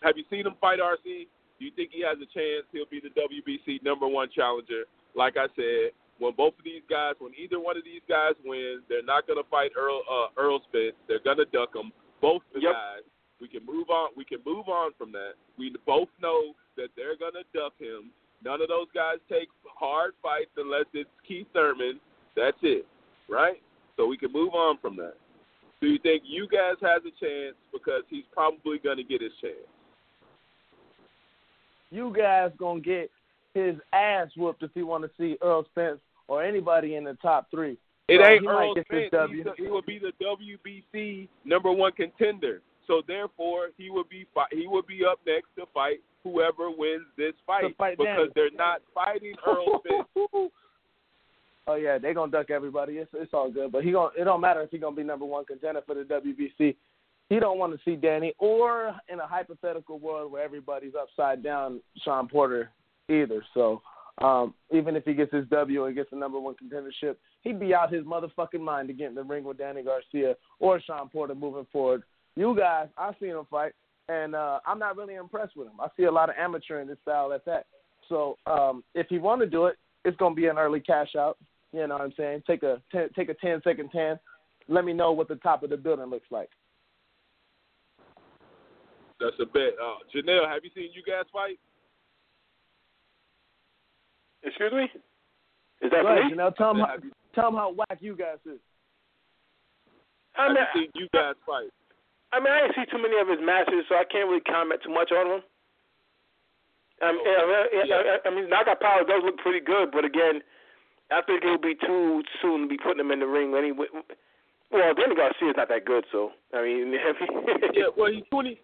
Have you seen him fight, R C? Do you think he has a chance? He'll be the W B C number one challenger. Like I said, when both of these guys, when either one of these guys wins, they're not going to fight Earl, uh, Errol Spence. They're going to duck him. Both the yep. guys. We can move on. We can move on from that. We both know that they're going to duck him. None of those guys take hard fights unless it's Keith Thurman. That's it, right? So we can move on from that. Do you think you guys has a chance? Because he's probably going to get his chance. You guys going to get his ass whooped if you want to see Errol Spence or anybody in the top three. It so ain't Errol Spence. He will be the W B C number one contender. So therefore, he would be fi- he would be up next to fight whoever wins this fight, fight because them. They're not fighting Errol Spence. Oh yeah, they gonna duck everybody. It's it's all good, but he gonna it don't matter if he gonna be number one contender for the W B C. He don't want to see Danny, or in a hypothetical world where everybody's upside down, Sean Porter either. So um, even if he gets his W and gets the number one contendership, he'd be out his motherfucking mind to get in the ring with Danny Garcia or Sean Porter moving forward. You guys, I've seen him fight, and uh, I'm not really impressed with him. I see a lot of amateur in this style at that. So um, if he want to do it, it's gonna be an early cash out. You know what I'm saying? Take a t- take a ten second tan. Let me know what the top of the building looks like. That's a bet. Uh, Janelle, have you seen you guys fight? Excuse me? Is that right, me? Janelle, tell them, how, you... tell them how whack you guys is. I mean, have you seen you guys fight? I mean, I didn't see too many of his matches, so I can't really comment too much on them. Um, okay. I, I, I, I mean, knockout power does look pretty good, but again, I think it'll be too soon to be putting him in the ring anyway. Well, Danny Garcia's not that good, so I mean, yeah. Well, he's twenty.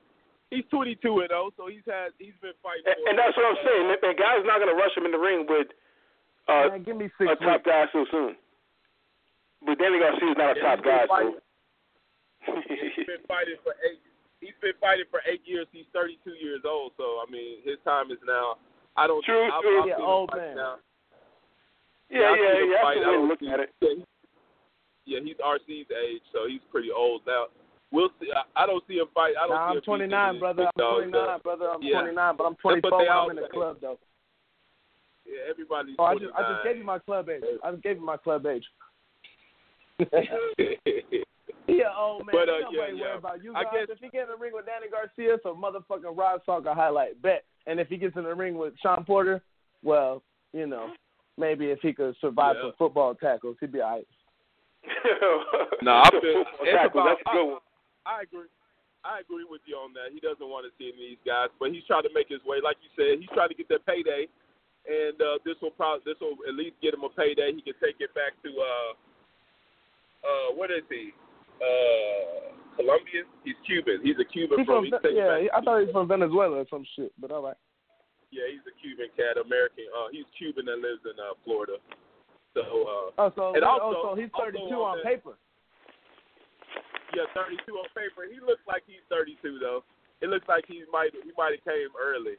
He's twenty-two and oh, so he's had he's been fighting. And, and that's what I'm saying. The guy's not gonna rush him in the ring with uh, Man, give me six a weeks. Top guy so soon. But Danny Garcia's not a yeah, top guy. So. He's been fighting for eight. He's been fighting for eight years. He's thirty-two years old. So I mean, his time is now. I don't. True. I've, I've yeah, old man. Now. Yeah, yeah, yeah. yeah that's the way to look at it. Yeah, he's R C's age, so he's pretty old now. We'll see. I, I don't see him fight. I don't nah, see I'm twenty-nine, brother. I'm twenty-nine, brother. I'm yeah. twenty-nine, but I'm twenty-four. But I'm in the club, though. Yeah, everybody's oh, I just, I just gave you my club age. I just gave you my club age. Yeah, old man. But, uh, yeah, yeah. Worry about you guys. I guess if he gets in the ring with Danny Garcia, it's a motherfucking Rod Salka highlight bet. And if he gets in the ring with Sean Porter, well, you know. Maybe if he could survive yeah. some football tackles, he'd be all right. No, I feel it's about, that's a good one. I, I agree. I agree with you on that. He doesn't want to see any of these guys, but he's trying to make his way. Like you said, he's trying to get that payday, and uh, this will probably this will at least get him a payday. He can take it back to uh, uh, what is he? Uh, Colombian? He's Cuban. He's a Cuban he's from. from he yeah, I thought he was from Venezuela or some shit, but all right. Yeah, he's a Cuban cat, American. Uh, he's Cuban that lives in uh, Florida. So, uh, oh, so, and also, oh, so he's thirty-two on, on that, paper. Yeah, thirty-two on paper. He looks like he's thirty-two though. It looks like he might he might have came early.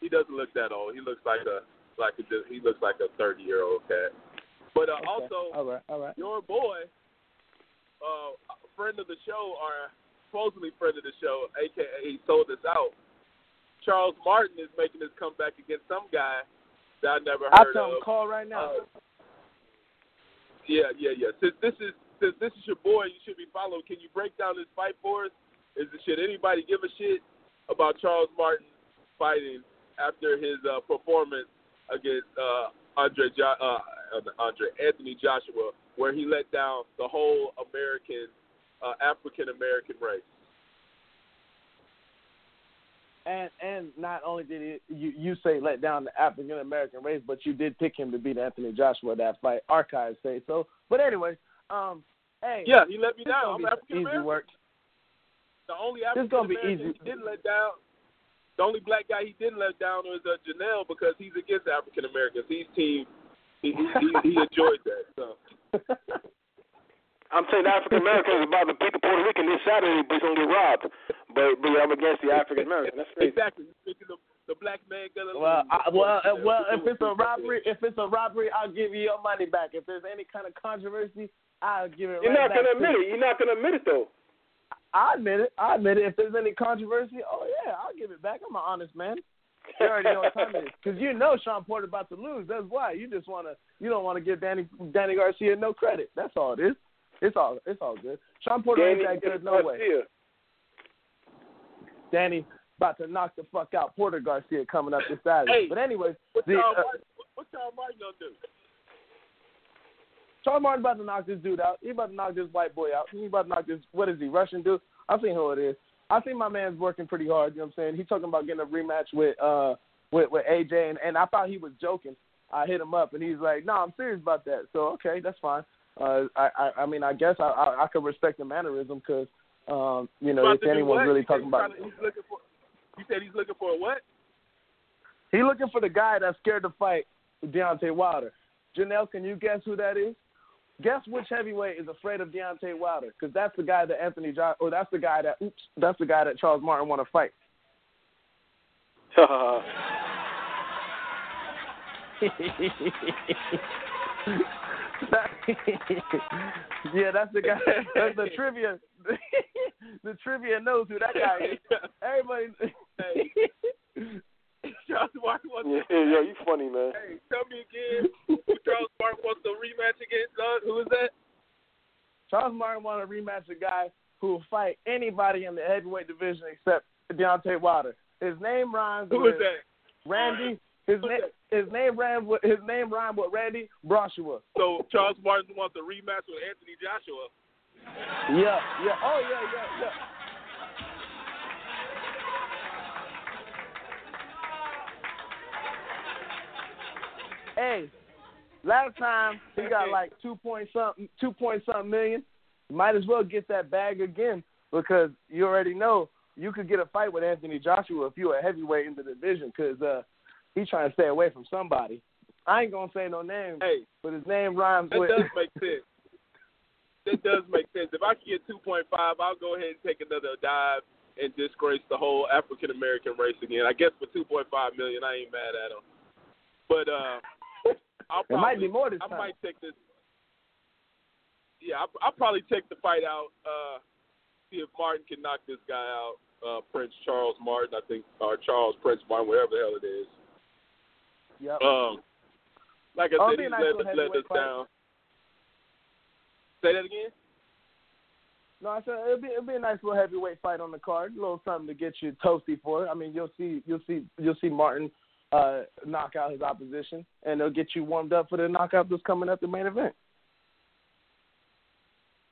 He doesn't look that old. He looks like a like a, he looks like a thirty-year-old cat. But uh, okay. also, all right, all right. your boy, uh, friend of the show, or supposedly friend of the show, aka he sold us out. Charles Martin is making his comeback against some guy that I never heard of. I'll tell him call right now. Uh, yeah, yeah, yeah. Since this is since this is your boy, you should be following. Can you break down this fight for us? Is it, should anybody give a shit about Charles Martin fighting after his uh, performance against uh, Andre jo- uh, Andre Anthony Joshua, where he let down the whole American uh, African American race? And and not only did it, you, you say let down the African-American race, but you did pick him to beat Anthony Joshua in that fight. Archives say so. But anyway, um, hey. Yeah, he let me down. I'm African-American. Easy work. The only African-American he didn't let down, the only black guy he didn't let down was uh, Janelle because he's against African-Americans. He's team. He, he, he enjoyed that. So. I'm saying African Americans about to beat the Puerto Rican this Saturday, but it's going to get robbed. But, but I'm against the African American. That's crazy. Exactly. The, the black man going to well, I, well, uh, well, if it's a robbery, if it's a robbery, I'll give you your money back. If there's any kind of controversy, I'll give it. You're right not going to admit it. You're not going to admit it though. I admit it. I admit it. If there's any controversy, oh yeah, I'll give it back. I'm an honest man. You already know what time it is because you know Sean Porter about to lose. That's why you just want to. You don't want to give Danny Danny Garcia no credit. That's all it is. It's all it's all good. Sean Porter ain't that good, no way. Danny about to knock the fuck out Porter Garcia coming up this Saturday. Hey, but anyways, what's Charles uh, what, what Martin gonna do? Charles Martin about to knock this dude out. He about to knock this white boy out. He about to knock this what is he, Russian dude? I've seen who it is. I think my man's working pretty hard, you know what I'm saying? He's talking about getting a rematch with uh with, with A J and, and I thought he was joking. I hit him up and he's like, no, nah, I'm serious about that. So okay, that's fine. Uh, I, I I mean, I guess I, I, I could respect the mannerism because Um, you know, if anyone's really talking about it. You said he's looking for what? He's looking for the guy that's scared to fight Deontay Wilder. Janelle, can you guess who that is? Guess which heavyweight is afraid of Deontay Wilder? Because that's the guy that Anthony Joshua, or that's the guy that oops, that's the guy that Charles Martin want to fight. Yeah, that's the guy. That's the trivia. The trivia knows who that guy is. Everybody. Charles Martin wants yeah, to yeah, you funny, man. Hey, tell me again who Charles Martin wants to rematch against. Uh, who is that? Charles Martin wants to rematch a guy who will fight anybody in the heavyweight division except Deontay Wilder. His name rhymes who with is that? Randy. His, na- his name rhymes with his name rhymes with Randy Broshua. So Charles Martin wants a rematch with Anthony Joshua. Yeah, yeah. Oh yeah, yeah, yeah. Hey, last time he got like two point something, two point something million. Might as well get that bag again because you already know you could get a fight with Anthony Joshua if you're a heavyweight in the division because uh, he's trying to stay away from somebody. I ain't gonna say no names, hey, but his name rhymes that with. That does make sense. That does make sense. If I can get two point five, I'll go ahead and take another dive and disgrace the whole African American race again. I guess for two point five million, I ain't mad at him. But uh. I'll probably, it might be more this time. I might take this. Yeah, I'll, I'll probably take the fight out. Uh, see if Martin can knock this guy out, uh, Prince Charles Martin, I think, or Charles Prince Martin, whatever the hell it is. Yep. Um, like I oh, said, he's nice let, let us fight. down. Say that again? No, I said it'll be it'll be a nice little heavyweight fight on the card. A little something to get you toasty for. I mean, you'll see you'll see you'll see Martin. Uh, knock out his opposition, and they'll get you warmed up for the knockout that's coming up the main event.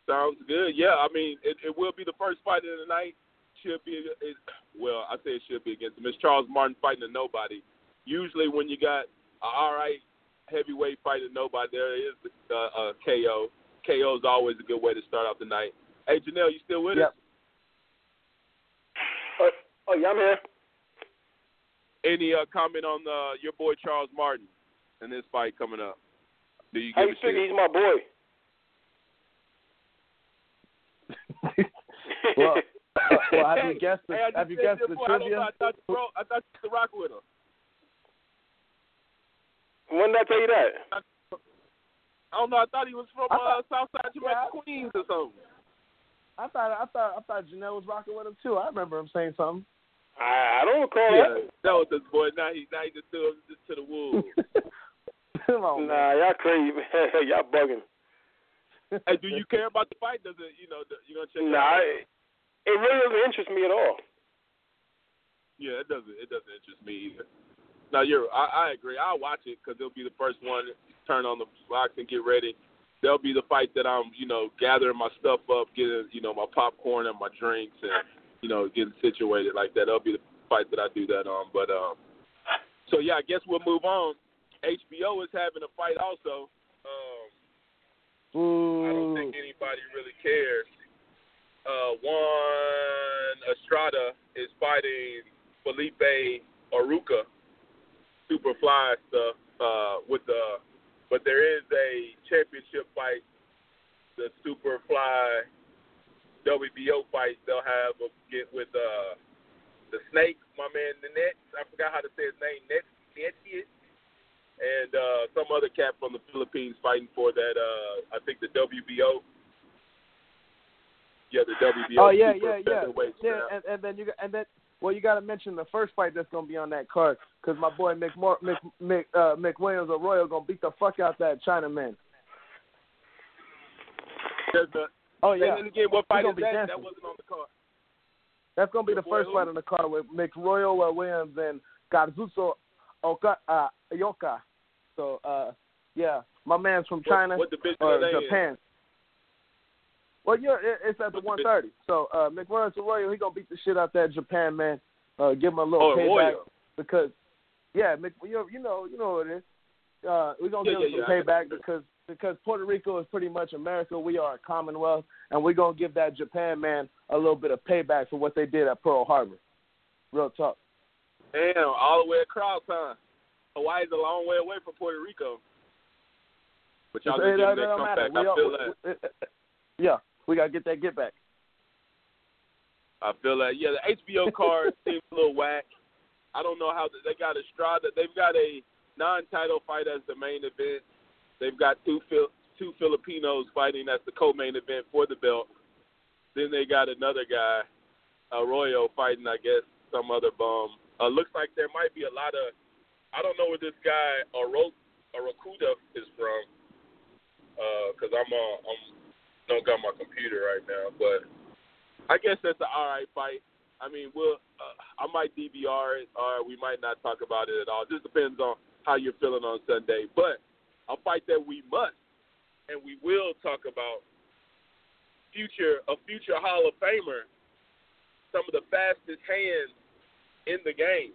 Sounds good. Yeah, I mean, it, it will be the first fight of the night. Should be, it, well, I say it should be against him. It's Charles Martin fighting a nobody. Usually when you got an all right heavyweight fighting nobody, there is a, a K O. K O is always a good way to start off the night. Hey, Janelle, you still with yep. us? Oh, oh, yeah, I'm here. Any uh, comment on uh, your boy Charles Martin and this fight coming up? Do you How give you figure he's my boy? well, uh, well, have hey, you guessed the, hey, have you guessed the boy. trivia? I, I thought you were I thought you rock with him. When did I tell you that? I don't know. I thought he was from uh, Southside Jamaica, yeah, Queens or something. I thought I thought I thought Janelle was rocking with him too. I remember him saying something. I, I don't recall yeah, that. That was this boy. Now he's now he just threw him just to the wolves. Come on, nah, man. Y'all crazy, man. Y'all bugging. Hey, do you care about the fight? Does it, you know, you gonna check it nah, out? Nah, it really doesn't interest me at all. Yeah, it doesn't. It doesn't interest me either. No, you're. I, I agree. I'll watch it because it'll be the first one. Turn on the Fox and get ready. That'll be the fight that I'm, you know, gathering my stuff up, getting, you know, my popcorn and my drinks and. You know, getting situated like that. That'll be the fight that I do that on. But um, so yeah, I guess we'll move on. H B O is having a fight also. Um, Ooh. I don't think anybody really cares. Uh, Juan Estrada is fighting Felipe Aruca, Superfly stuff. Uh, with the but there is a championship fight, the Superfly. W B O fight they'll have a, get with uh, the Snake, my man, the Nets. I forgot how to say his name, Nets, Nets, and uh, some other cat from the Philippines fighting for that. Uh, I think the W B O. Yeah, the W B O. Oh yeah, yeah, yeah. yeah and, and then you and then well, you got to mention the first fight that's gonna be on that card because my boy Mick Mor- Mick Mick uh, McWilliams Arroyo gonna beat the fuck out that Chinaman. There's a Oh, yeah. And then again, what fight is that? That wasn't on the card. That's going to be the first fight on the card with McRoyal Williams and Kazuzo Oka, uh, Yoka. So, uh, yeah, my man's from China what, what or Japan. In? Well, yeah, it's at the what one thirty. So, uh, McRoyal Arroyo, he's going to beat the shit out that Japan man. Uh, give him a little oh, payback. Royal. Because, yeah, Mc, you know you know what it is. Uh, we're going to yeah, give yeah, him some yeah, payback because – because Puerto Rico is pretty much America. We are a commonwealth, and we're going to give that Japan man a little bit of payback for what they did at Pearl Harbor. Real talk. Damn, all the way across, huh? Hawaii's a long way away from Puerto Rico. But y'all going to get that comeback. I all, feel that. We, yeah, we got to get that get back. I feel that. Yeah, the H B O card seems a little whack. I don't know how they got a straw that they've got a non-title fight as the main event. They've got two two Filipinos fighting as the co-main event for the belt. Then they got another guy, Arroyo, fighting, I guess, some other bum. Uh, looks like there might be a lot of – I don't know where this guy Arakuda is from because uh, I'm, uh, I'm don't got my computer right now. But I guess that's an all right fight. I mean, we'll, uh, I might D V R it, or we might not talk about it at all. It just depends on how you're feeling on Sunday. But a fight that we must and we will talk about, future a future Hall of Famer, some of the fastest hands in the game.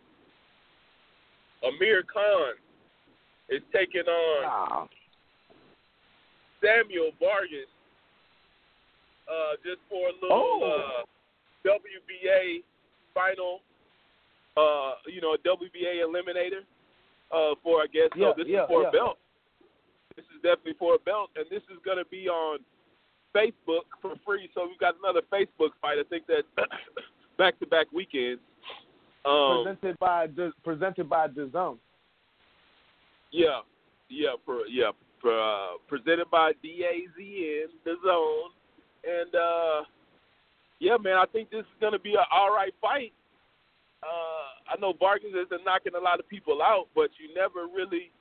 Amir Khan is taking on wow. Samuel Vargas uh, just for a little oh. uh, W B A final, uh, you know, a W B A eliminator uh, for, I guess, yeah, so this yeah, is for yeah. a belt. This is definitely for a belt, and this is going to be on Facebook for free, so we've got another Facebook fight. I think that's back-to-back weekends. Um, presented by presented by D A Z N. Yeah, yeah, for, yeah, for, uh, presented by D A Z N, D A Z N, and uh, yeah, man, I think this is going to be an all right fight. Uh, I know Vargas has been knocking a lot of people out, but you never really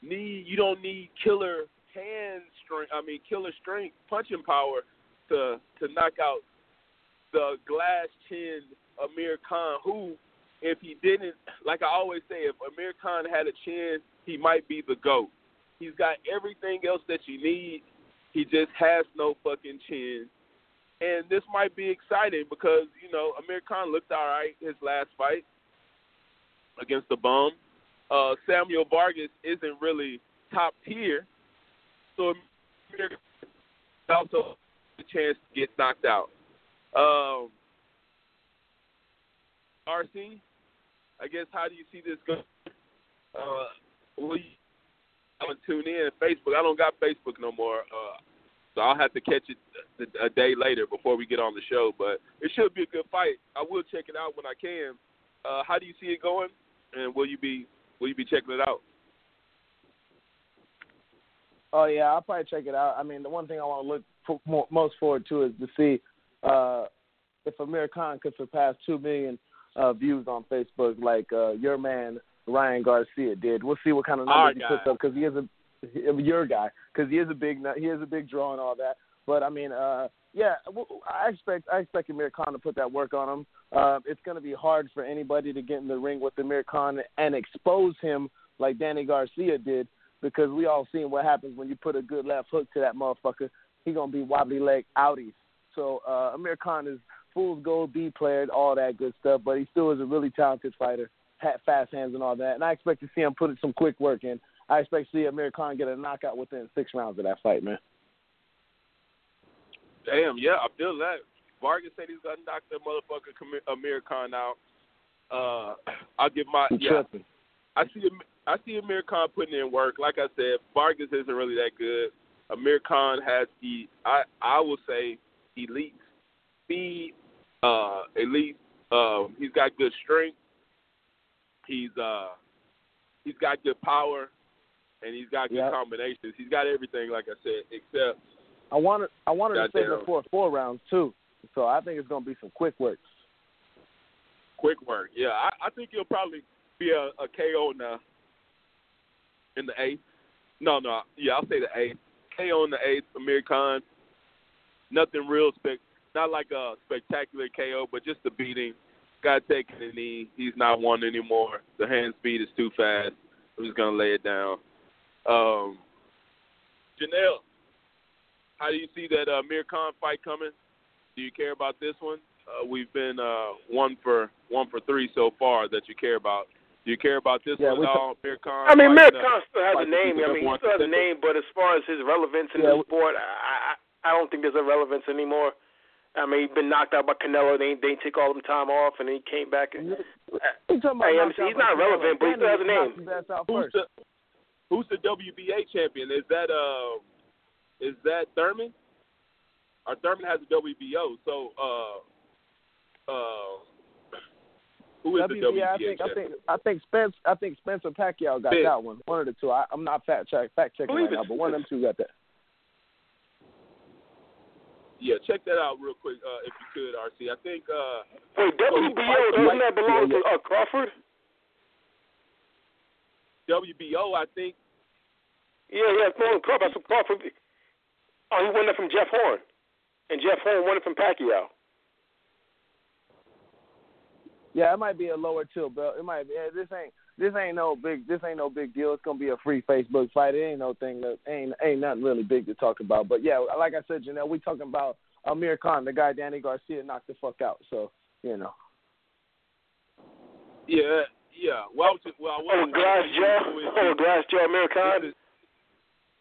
need you don't need killer hand strength. I mean, killer strength, punching power to to knock out the glass chin. Amir Khan, who, if he didn't, like I always say, if Amir Khan had a chin, he might be the GOAT. He's got everything else that you need. He just has no fucking chin. And this might be exciting because, you know, Amir Khan looked all right his last fight against the bum. Uh, Samuel Vargas isn't really top tier, so Amir Khan also has a chance to get knocked out. Um, R C, I guess, how do you see this going? Uh, will you tune in Facebook? I don't got Facebook no more, uh, so I'll have to catch it a day later before we get on the show. But it should be a good fight. I will check it out when I can. Uh, how do you see it going? And will you be will you be checking it out? Oh yeah, I'll probably check it out. I mean, the one thing I want to look for, more, most forward to is to see uh, if Amir Khan could surpass two million. Uh, views on Facebook like uh, your man Ryan Garcia did. We'll see what kind of numbers he puts up because he is a your guy because he is a big he is a big draw and all that. But I mean, uh, yeah, I expect I expect Amir Khan to put that work on him. Uh, it's going to be hard for anybody to get in the ring with Amir Khan and expose him like Danny Garcia did because we all seen what happens when you put a good left hook to that motherfucker. He's gonna be wobbly leg outies. So uh, Amir Khan is. Fool's gold, B player, all that good stuff, but he still is a really talented fighter, fast hands and all that, and I expect to see him put some quick work in. I expect to see Amir Khan get a knockout within six rounds of that fight, man. Damn, yeah, I feel that. Vargas said he's going to knock that motherfucker Amir Khan out. Uh, I'll give my – yeah. I see, I see Amir Khan putting in work. Like I said, Vargas isn't really that good. Amir Khan has the, I, I will say, elite speed. Uh, at least um, he's got good strength. He's uh, he's got good power, and he's got good yep. combinations. He's got everything, like I said, except I wanted I wanted to save it for four rounds too. So I think it's going to be some quick work. Quick work, yeah. I, I think he'll probably be a, a K O in the in the eighth. No, no, yeah, I'll say the eighth. K O in the eighth. Amir Khan. Nothing real spec. Not like a spectacular K O, but just a beating. Guy taking a knee. He's not one anymore. The hand speed is too fast. I'm just going to lay it down. Um, Janelle, how do you see that uh, Amir Khan fight coming? Do you care about this one? Uh, we've been uh, one for one for three so far that you care about. Do you care about this yeah, one at all, Amir Khan? I mean, Amir Khan still has a name. I mean, he still has a name, but as far as his relevance in yeah, the sport, I, I I don't think there's a relevance anymore. I mean, he's been knocked out by Canelo. They they take all them time off, and he came back. And, he's, uh, hey, he's not relevant, Canelo, but he still has a name. Who's the, who's the W B A champion? Is that uh, is that Thurman? Or Thurman has a W B O, so uh, uh, who is W B A, the W B A I think, champion? I think I think Spence. I think Spence and Pacquiao got Spence. that one. One of the two. I, I'm not fact check fact checking right now, but one of them two got that. Yeah, check that out real quick uh, if you could, R C. I think. Uh, Wait, W B O doesn't that belong to uh, Crawford? W B O, I think. Yeah, yeah, it's belong to Crawford. That's Crawford. Oh, he won that from Jeff Horn, and Jeff Horn won it from Pacquiao. Yeah, it might be a lower chill belt. It might be. Yeah, this ain't this ain't no big this ain't no big deal. It's gonna be a free Facebook fight. It ain't no thing that ain't ain't nothing really big to talk about. But yeah, like I said, Janelle, we talking about Amir Khan, the guy Danny Garcia knocked the fuck out. So you know. Yeah, yeah. Well, well, well. Oh, glass jaw. Oh, glass jaw. Amir Khan.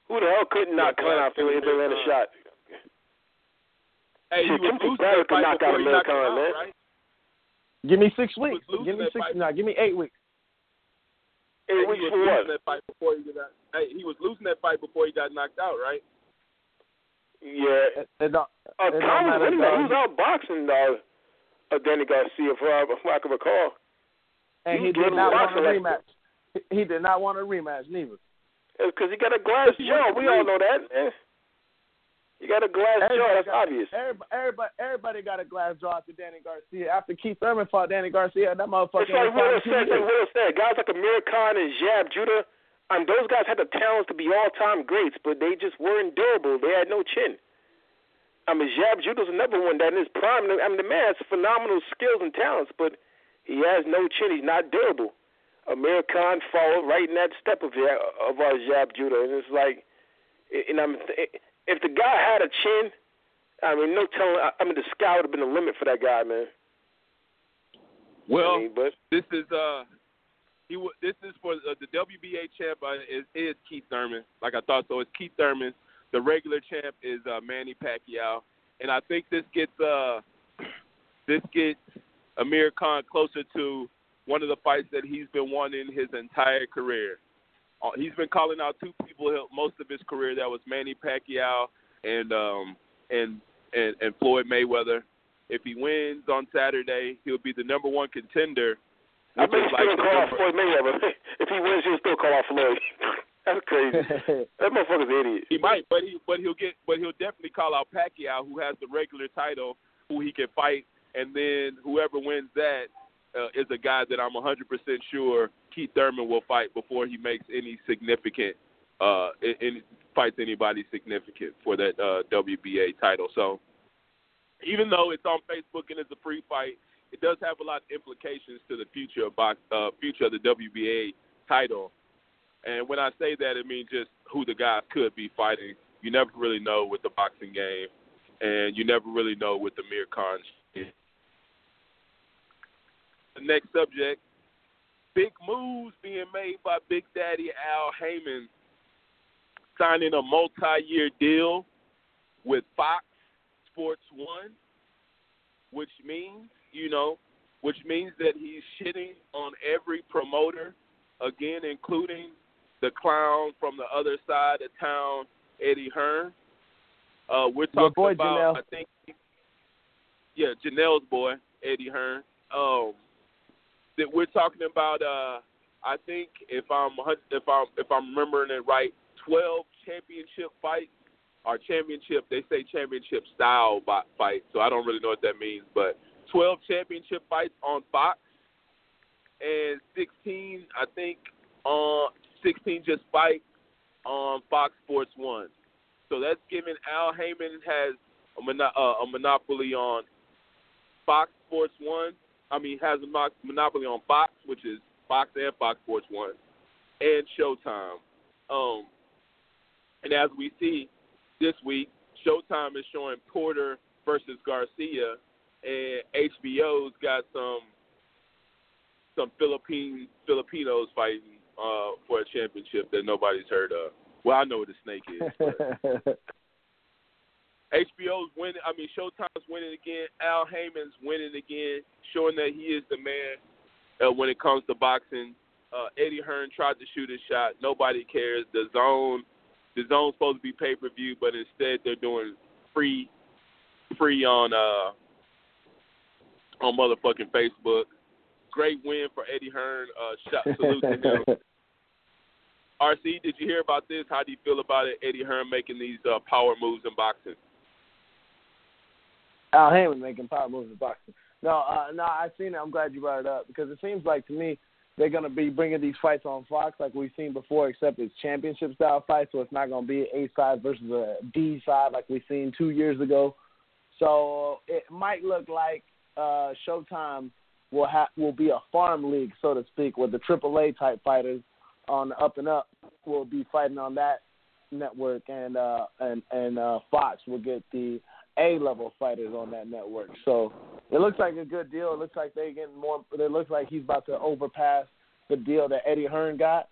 Who the hell couldn't knock Khan out if they land a shot? Hey, you would never could knock out Amir Khan, man. Right? Give me six weeks. Give me six. No, nah, give me eight weeks. Eight weeks for what? That fight before he, got, hey, he was losing that fight before he got knocked out, right? Yeah. Uh, Khan was anyway. He was out boxing uh, Danny Garcia, for uh, if I can recall. And he, he did not want a rematch. Like, he did not want a rematch, neither. Because he got a glass jaw. We all know that, man. You got a glass everybody jaw, that's got, obvious. Everybody, everybody, everybody got a glass jaw after Danny Garcia. After Keith Thurman fought Danny Garcia, that motherfucker. It's like Will said, like Will said, guys like Amir Khan and Jab Judah, um, those guys had the talents to be all-time greats, but they just weren't durable. They had no chin. I mean, Jab Judah's another one that in his prime, I mean, the man has phenomenal skills and talents, but he has no chin. He's not durable. Amir Khan followed right in that step of, of our Jab Judah, and it's like, and I'm. It, If the guy had a chin, I mean, no telling. I mean, the sky would have been the limit for that guy, man. Well, I mean, but this is uh, he. W- this is for uh, the W B A champ uh, is is Keith Thurman. Like I thought, so it's Keith Thurman. The regular champ is uh, Manny Pacquiao, and I think this gets uh, this gets Amir Khan closer to one of the fights that he's been wanting his entire career. He's been calling out two people most of his career. That was Manny Pacquiao and um, and, and and Floyd Mayweather. If he wins on Saturday, he'll be the number one contender. I bet he's still call out Floyd Mayweather. If he wins, he'll still call out Floyd. That's crazy. That motherfucker's an idiot. He might, but he but he'll get but he'll definitely call out Pacquiao, who has the regular title, who he can fight, and then whoever wins that. Uh, is a guy that I'm one hundred percent sure Keith Thurman will fight before he makes any significant uh, any, fights anybody significant for that uh, W B A title. So even though it's on Facebook and it's a free fight, it does have a lot of implications to the future of box, uh, future of the W B A title. And when I say that, I mean just who the guys could be fighting. You never really know with the boxing game, and you never really know with the Amir Khan. The next subject, big moves being made by Big Daddy Al Haymon, signing a multi-year deal with Fox Sports One, which means, you know, which means that he's shitting on every promoter, again, including the clown from the other side of town, Eddie Hearn. Uh, we're talking boy, about, Janelle. I think, yeah, Janelle's boy, Eddie Hearn. Um. That we're talking about, uh, I think if I'm if I'm if I'm remembering it right, twelve championship fights or championship. They say championship style fights, so I don't really know what that means. But twelve championship fights on Fox, and sixteen, I think, on uh, sixteen just fights on Fox Sports One. So that's giving Al Haymon has a, mono- uh, a monopoly on Fox Sports One. I mean, has a monopoly on Fox, which is Fox and Fox Sports One, and Showtime. Um, and as we see this week, Showtime is showing Porter versus Garcia, and H B O's got some some Philippine Filipinos fighting uh, for a championship that nobody's heard of. Well, I know what the snake is. H B O's winning. I mean, Showtime's winning again. Al Haymon's winning again, showing that he is the man uh, when it comes to boxing. Uh, Eddie Hearn tried to shoot his shot. Nobody cares. The zone, the zone's supposed to be pay-per-view, but instead they're doing free, free on uh, on motherfucking Facebook. Great win for Eddie Hearn. Uh, shot salute to him. R C, did you hear about this? How do you feel about it? Eddie Hearn making these uh, power moves in boxing. Al Haymon making power moves in boxing. No, uh, no, I've seen it. I'm glad you brought it up because it seems like to me they're going to be bringing these fights on Fox like we've seen before, except it's championship-style fights, so it's not going to be an A-side versus a D-side like we've seen two years ago. So it might look like uh, Showtime will ha- will be a farm league, so to speak, with the triple A-type fighters on the up and up will be fighting on that network, and uh, and and uh, Fox will get the A-level fighters on that network. So it looks like a good deal. It looks like they getting more. It looks like he's about to overpass the deal that Eddie Hearn got,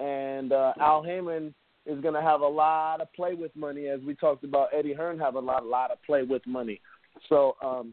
and uh, Al Haymon is going to have a lot of play with money, as we talked about. Eddie Hearn have a lot, a lot of play with money. So um,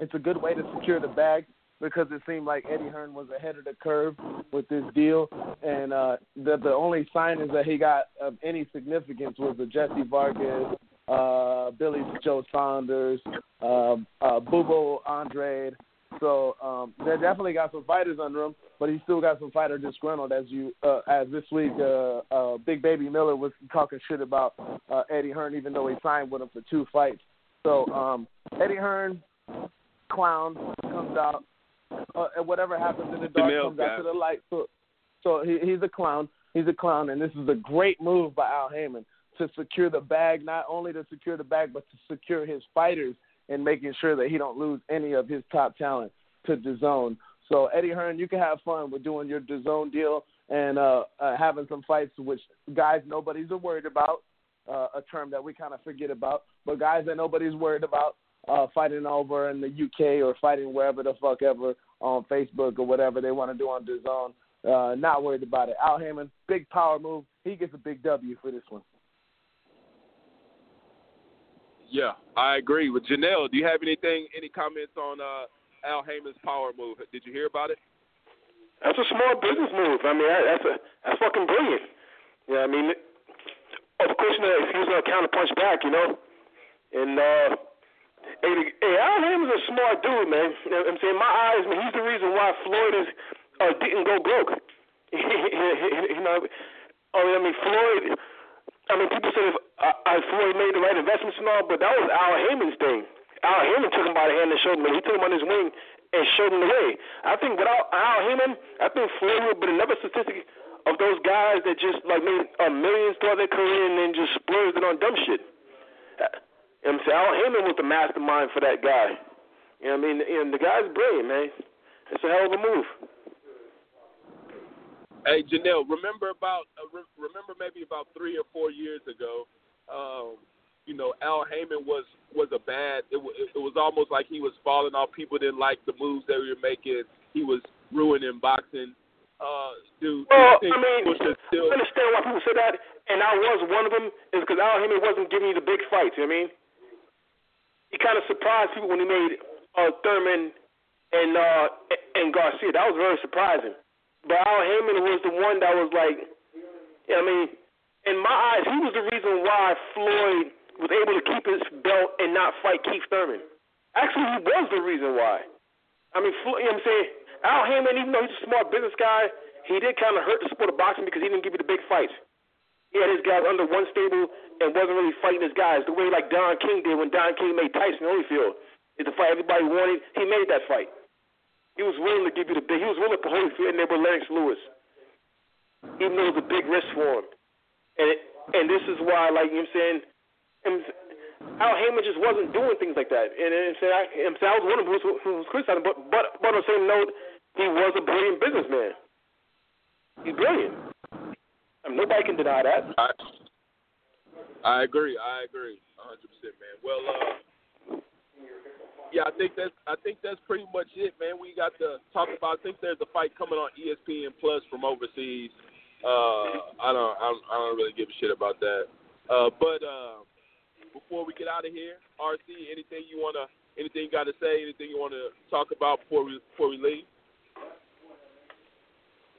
it's a good way to secure the bag, because it seemed like Eddie Hearn was ahead of the curve with this deal, and uh, the, the only signings that he got of any significance was the Jesse Vargas, uh, Billy Joe Saunders, uh, uh, Bubo Andrade. So um, they definitely got some fighters under him, but he still got some fighter disgruntled, as you uh, as this week uh, uh, Big Baby Miller was talking shit about uh, Eddie Hearn, even though he signed with him for two fights. So um, Eddie Hearn, clown, comes out. Uh, and whatever happens in the dark the comes out to the light. So, so he, he's a clown. He's a clown, and this is a great move by Al Haymon to secure the bag, not only to secure the bag, but to secure his fighters and making sure that he don't lose any of his top talent to DAZN. So, Eddie Hearn, you can have fun with doing your DAZN deal and uh, uh, having some fights which guys nobody's worried about, uh, a term that we kind of forget about, but guys that nobody's worried about, Uh, fighting over in the U K or fighting wherever the fuck ever on Facebook or whatever they want to do on DAZN. Uh, not worried about it. Al Haymon, big power move. He gets a big W for this one. Yeah, I agree with Janelle. Do you have anything, any comments on uh, Al Haymon's power move? Did you hear about it? That's a smart business move. I mean, that's a, that's fucking brilliant. Yeah, I mean, of course, you know, if he was going to counter punch back, you know, and uh. Hey, hey, Al Haymon is a smart dude, man. You know what I'm saying? My eyes, man, he's the reason why Floyd is, uh, didn't go broke. You know, I mean, Floyd, I mean, people said if uh, Floyd made the right investments and all, but that was Al Haymon's thing. Al Haymon took him by the hand and showed him, and he took him on his wing and showed him the way. I think without Al Haymon, I think Floyd would have been another statistic of those guys that just, like, made uh, millions throughout their career and then just splurged it on dumb shit. Uh, And so Al Haymon was the mastermind for that guy. You know what I mean? And the guy's brilliant, man. It's a hell of a move. Hey, Janelle, remember about uh, re- remember maybe about three or four years ago, um, you know, Al Haymon was, was a bad. It, w- it was almost like he was falling off. People didn't like the moves that we were making. He was ruining boxing. Uh, dude, well, I mean, still- I understand why people say that, and I was one of them. Is because Al Haymon wasn't giving you the big fights. You know what I mean? He kind of surprised people when he made uh, Thurman and uh, and Garcia. That was very surprising. But Al Haymon was the one that was like, you know what I mean, in my eyes, he was the reason why Floyd was able to keep his belt and not fight Keith Thurman. Actually, he was the reason why. I mean, Floyd, you know what I'm saying? Al Haymon, even though he's a smart business guy, he did kind of hurt the sport of boxing because he didn't give you the big fights. He had his guys under one stable and wasn't really fighting his guys the way like Don King did when Don King made Tyson Holyfield. It's the fight everybody wanted. He made that fight. He was willing to give you the big. He was willing to put Holyfield in there with Lennox Lewis, even though it was a big risk for him. And it, and this is why, like you know what I'm saying, Al Haymon just wasn't doing things like that. And, and, and, I, and I was one of them who was, who was criticizing, but, but but on the same note, he was a brilliant businessman. He's brilliant. I mean, nobody can deny that. I, I agree. I agree. one hundred percent, man. Well, uh, yeah, yeah, I think that's I think that's pretty much it, man. We got to talk about. I think there's a fight coming on E S P N Plus from overseas. Uh, I don't I don't, I don't really give a shit about that. Uh, but uh, before we get out of here, R C, anything you wanna anything you got to say? Anything you want to talk about before we before we leave?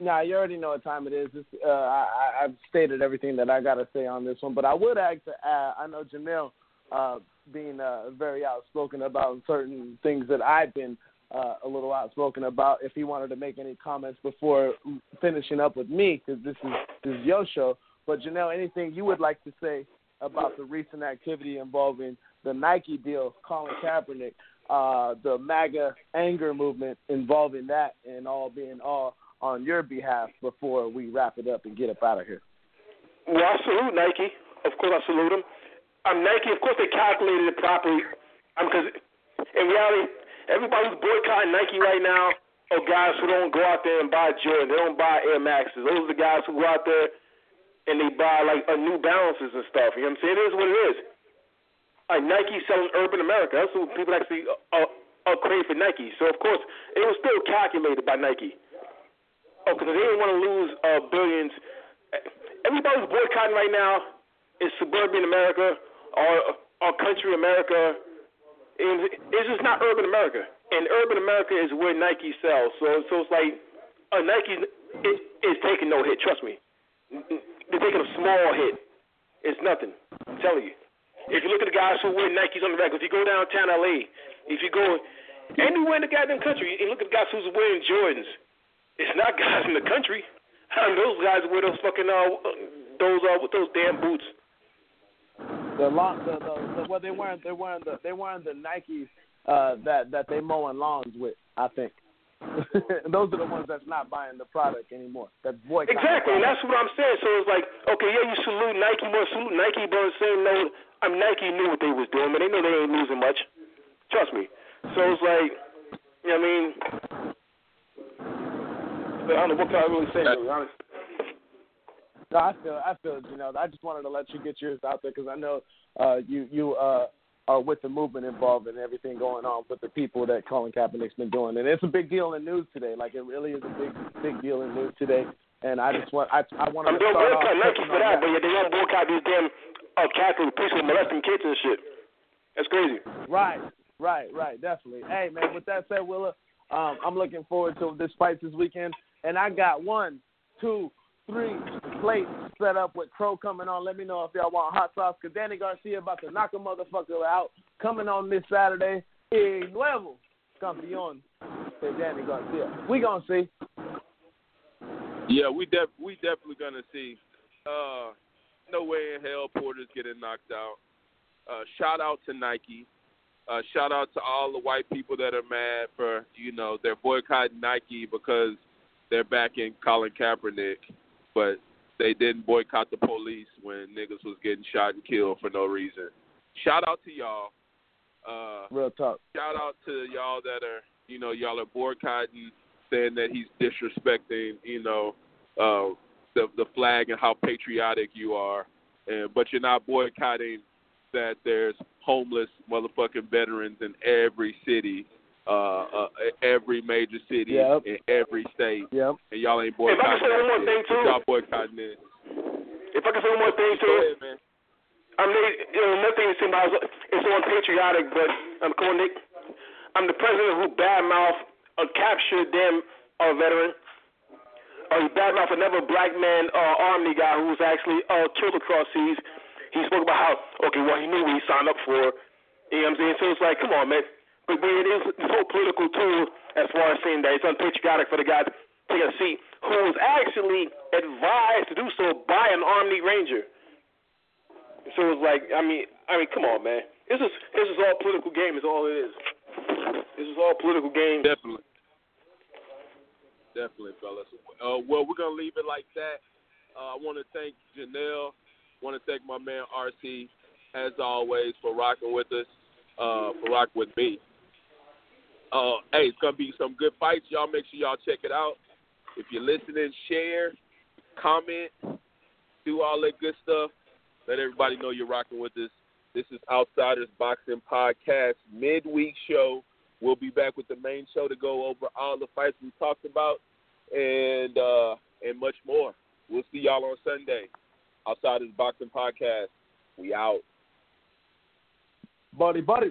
Nah, you already know what time it is. It's, uh, I, I've stated everything that I got to say on this one, but I would ask, uh, I know Jamil uh, being uh, very outspoken about certain things that I've been uh, a little outspoken about, if he wanted to make any comments before finishing up with me, because this is, this is your show. But, Janelle, anything you would like to say about the recent activity involving the Nike deal, Colin Kaepernick, uh, the MAGA anger movement involving that, and all being all on your behalf before we wrap it up and get up out of here? Well, I salute Nike. Of course, I salute them. Um, Nike, of course, they calculated it properly. Um, because in reality, everybody's boycotting Nike right now are guys who don't go out there and buy Jordan. They don't buy Air Maxes. Those are the guys who go out there and they buy, like, a New Balances and stuff. You know what I'm saying? It is what it is. Like, Nike sells urban America. That's what people actually are, are craving for Nike. So, of course, it was still calculated by Nike. Oh, because they didn't want to lose uh, billions. Everybody who's boycotting right now is suburban America or, or country America. It's just not urban America. And urban America is where Nike sells. So, so it's like uh, Nike is, is taking no hit. Trust me. They're taking a small hit. It's nothing. I'm telling you. If you look at the guys who wear Nikes on the record, if you go downtown L A, if you go anywhere in the goddamn country, and look at the guys who's wearing Jordans, it's not guys in the country. I mean, those guys wear those fucking uh, those uh, with those damn boots. The long, the, the, the well, they weren't, they weren't, the, they weren't the Nikes uh, that that they mowing lawns with. I think those are the ones that's not buying the product anymore. That's boycotting. Exactly, and that's what I'm saying. So it's like, okay, yeah, you salute Nike, more salute Nike, but saying no, I mean, Nike knew what they was doing, but they know they ain't losing much. Trust me. So it's like, you know what I mean. I don't know what can I really say, to be honest. No, I feel, I feel, you know, I just wanted to let you get yours out there because I know uh, you, you uh, are with the movement involved and everything going on with the people that Colin Kaepernick's been doing, and it's a big deal in news today. Like, it really is a big, big deal in news today. And I just want, I, I want to. I'm doing boycott Nike for that, that, but yeah, they don't boycott these damn uh, Catholic priests who molesting kids and shit. That's crazy. Right, right, right, definitely. Hey, man, with that said, Willa, um, I'm looking forward to this fight this weekend. And I got one, two, three plates set up with Crow coming on. Let me know if y'all want hot sauce, because Danny Garcia about to knock a motherfucker out. Coming on this Saturday, El Nuevo Campeón, Danny Garcia. We going to see. Yeah, we def- we definitely going to see. Uh, no way in hell Porter's getting knocked out. Uh, shout out to Nike. Uh, shout out to all the white people that are mad for, you know, they're boycotting Nike because they're backing Colin Kaepernick, but they didn't boycott the police when niggas was getting shot and killed for no reason. Shout out to y'all. Uh, Real talk. Shout out to y'all that are, you know, y'all are boycotting, saying that he's disrespecting, you know, uh, the the flag and how patriotic you are, and but you're not boycotting that there's homeless motherfucking veterans in every city. Uh, uh, every major city, yep, in every state, yep, and y'all ain't boycotting. If I can say one more thing too, y'all boycotting it. If I can say one more thing too, ahead, man. I mean, you know, another thing to about it's on patriotic, but I'm calling Nick. I'm the president who badmouthed a captured damn a veteran, or he badmouthed another black man, uh, army guy who was actually uh, killed across seas. He spoke about how okay, well he knew what he signed up for. You know what I'm saying? So it's like, come on, man. But it is so political, too, as far as saying that it's unpatriotic for the guy to take a seat who was actually advised to do so by an Army Ranger. So it was like, I mean, I mean, come on, man. This is this is all political game is all it is. This is all political game. Definitely. Definitely, fellas. Uh, well, we're going to leave it like that. Uh, I want to thank Janelle. I want to thank my man, R C, as always, for rocking with us, uh, for rocking with me. Uh, hey, it's going to be some good fights. Y'all make sure y'all check it out. If you're listening, share, comment, do all that good stuff. Let everybody know you're rocking with us. This is Outsiders Boxing Podcast Midweek Show We'll be back with the main show to go over all the fights we talked about and uh, and much more. We'll see y'all on Sunday. Outside of the Boxing Podcast, we out. Buddy, buddy.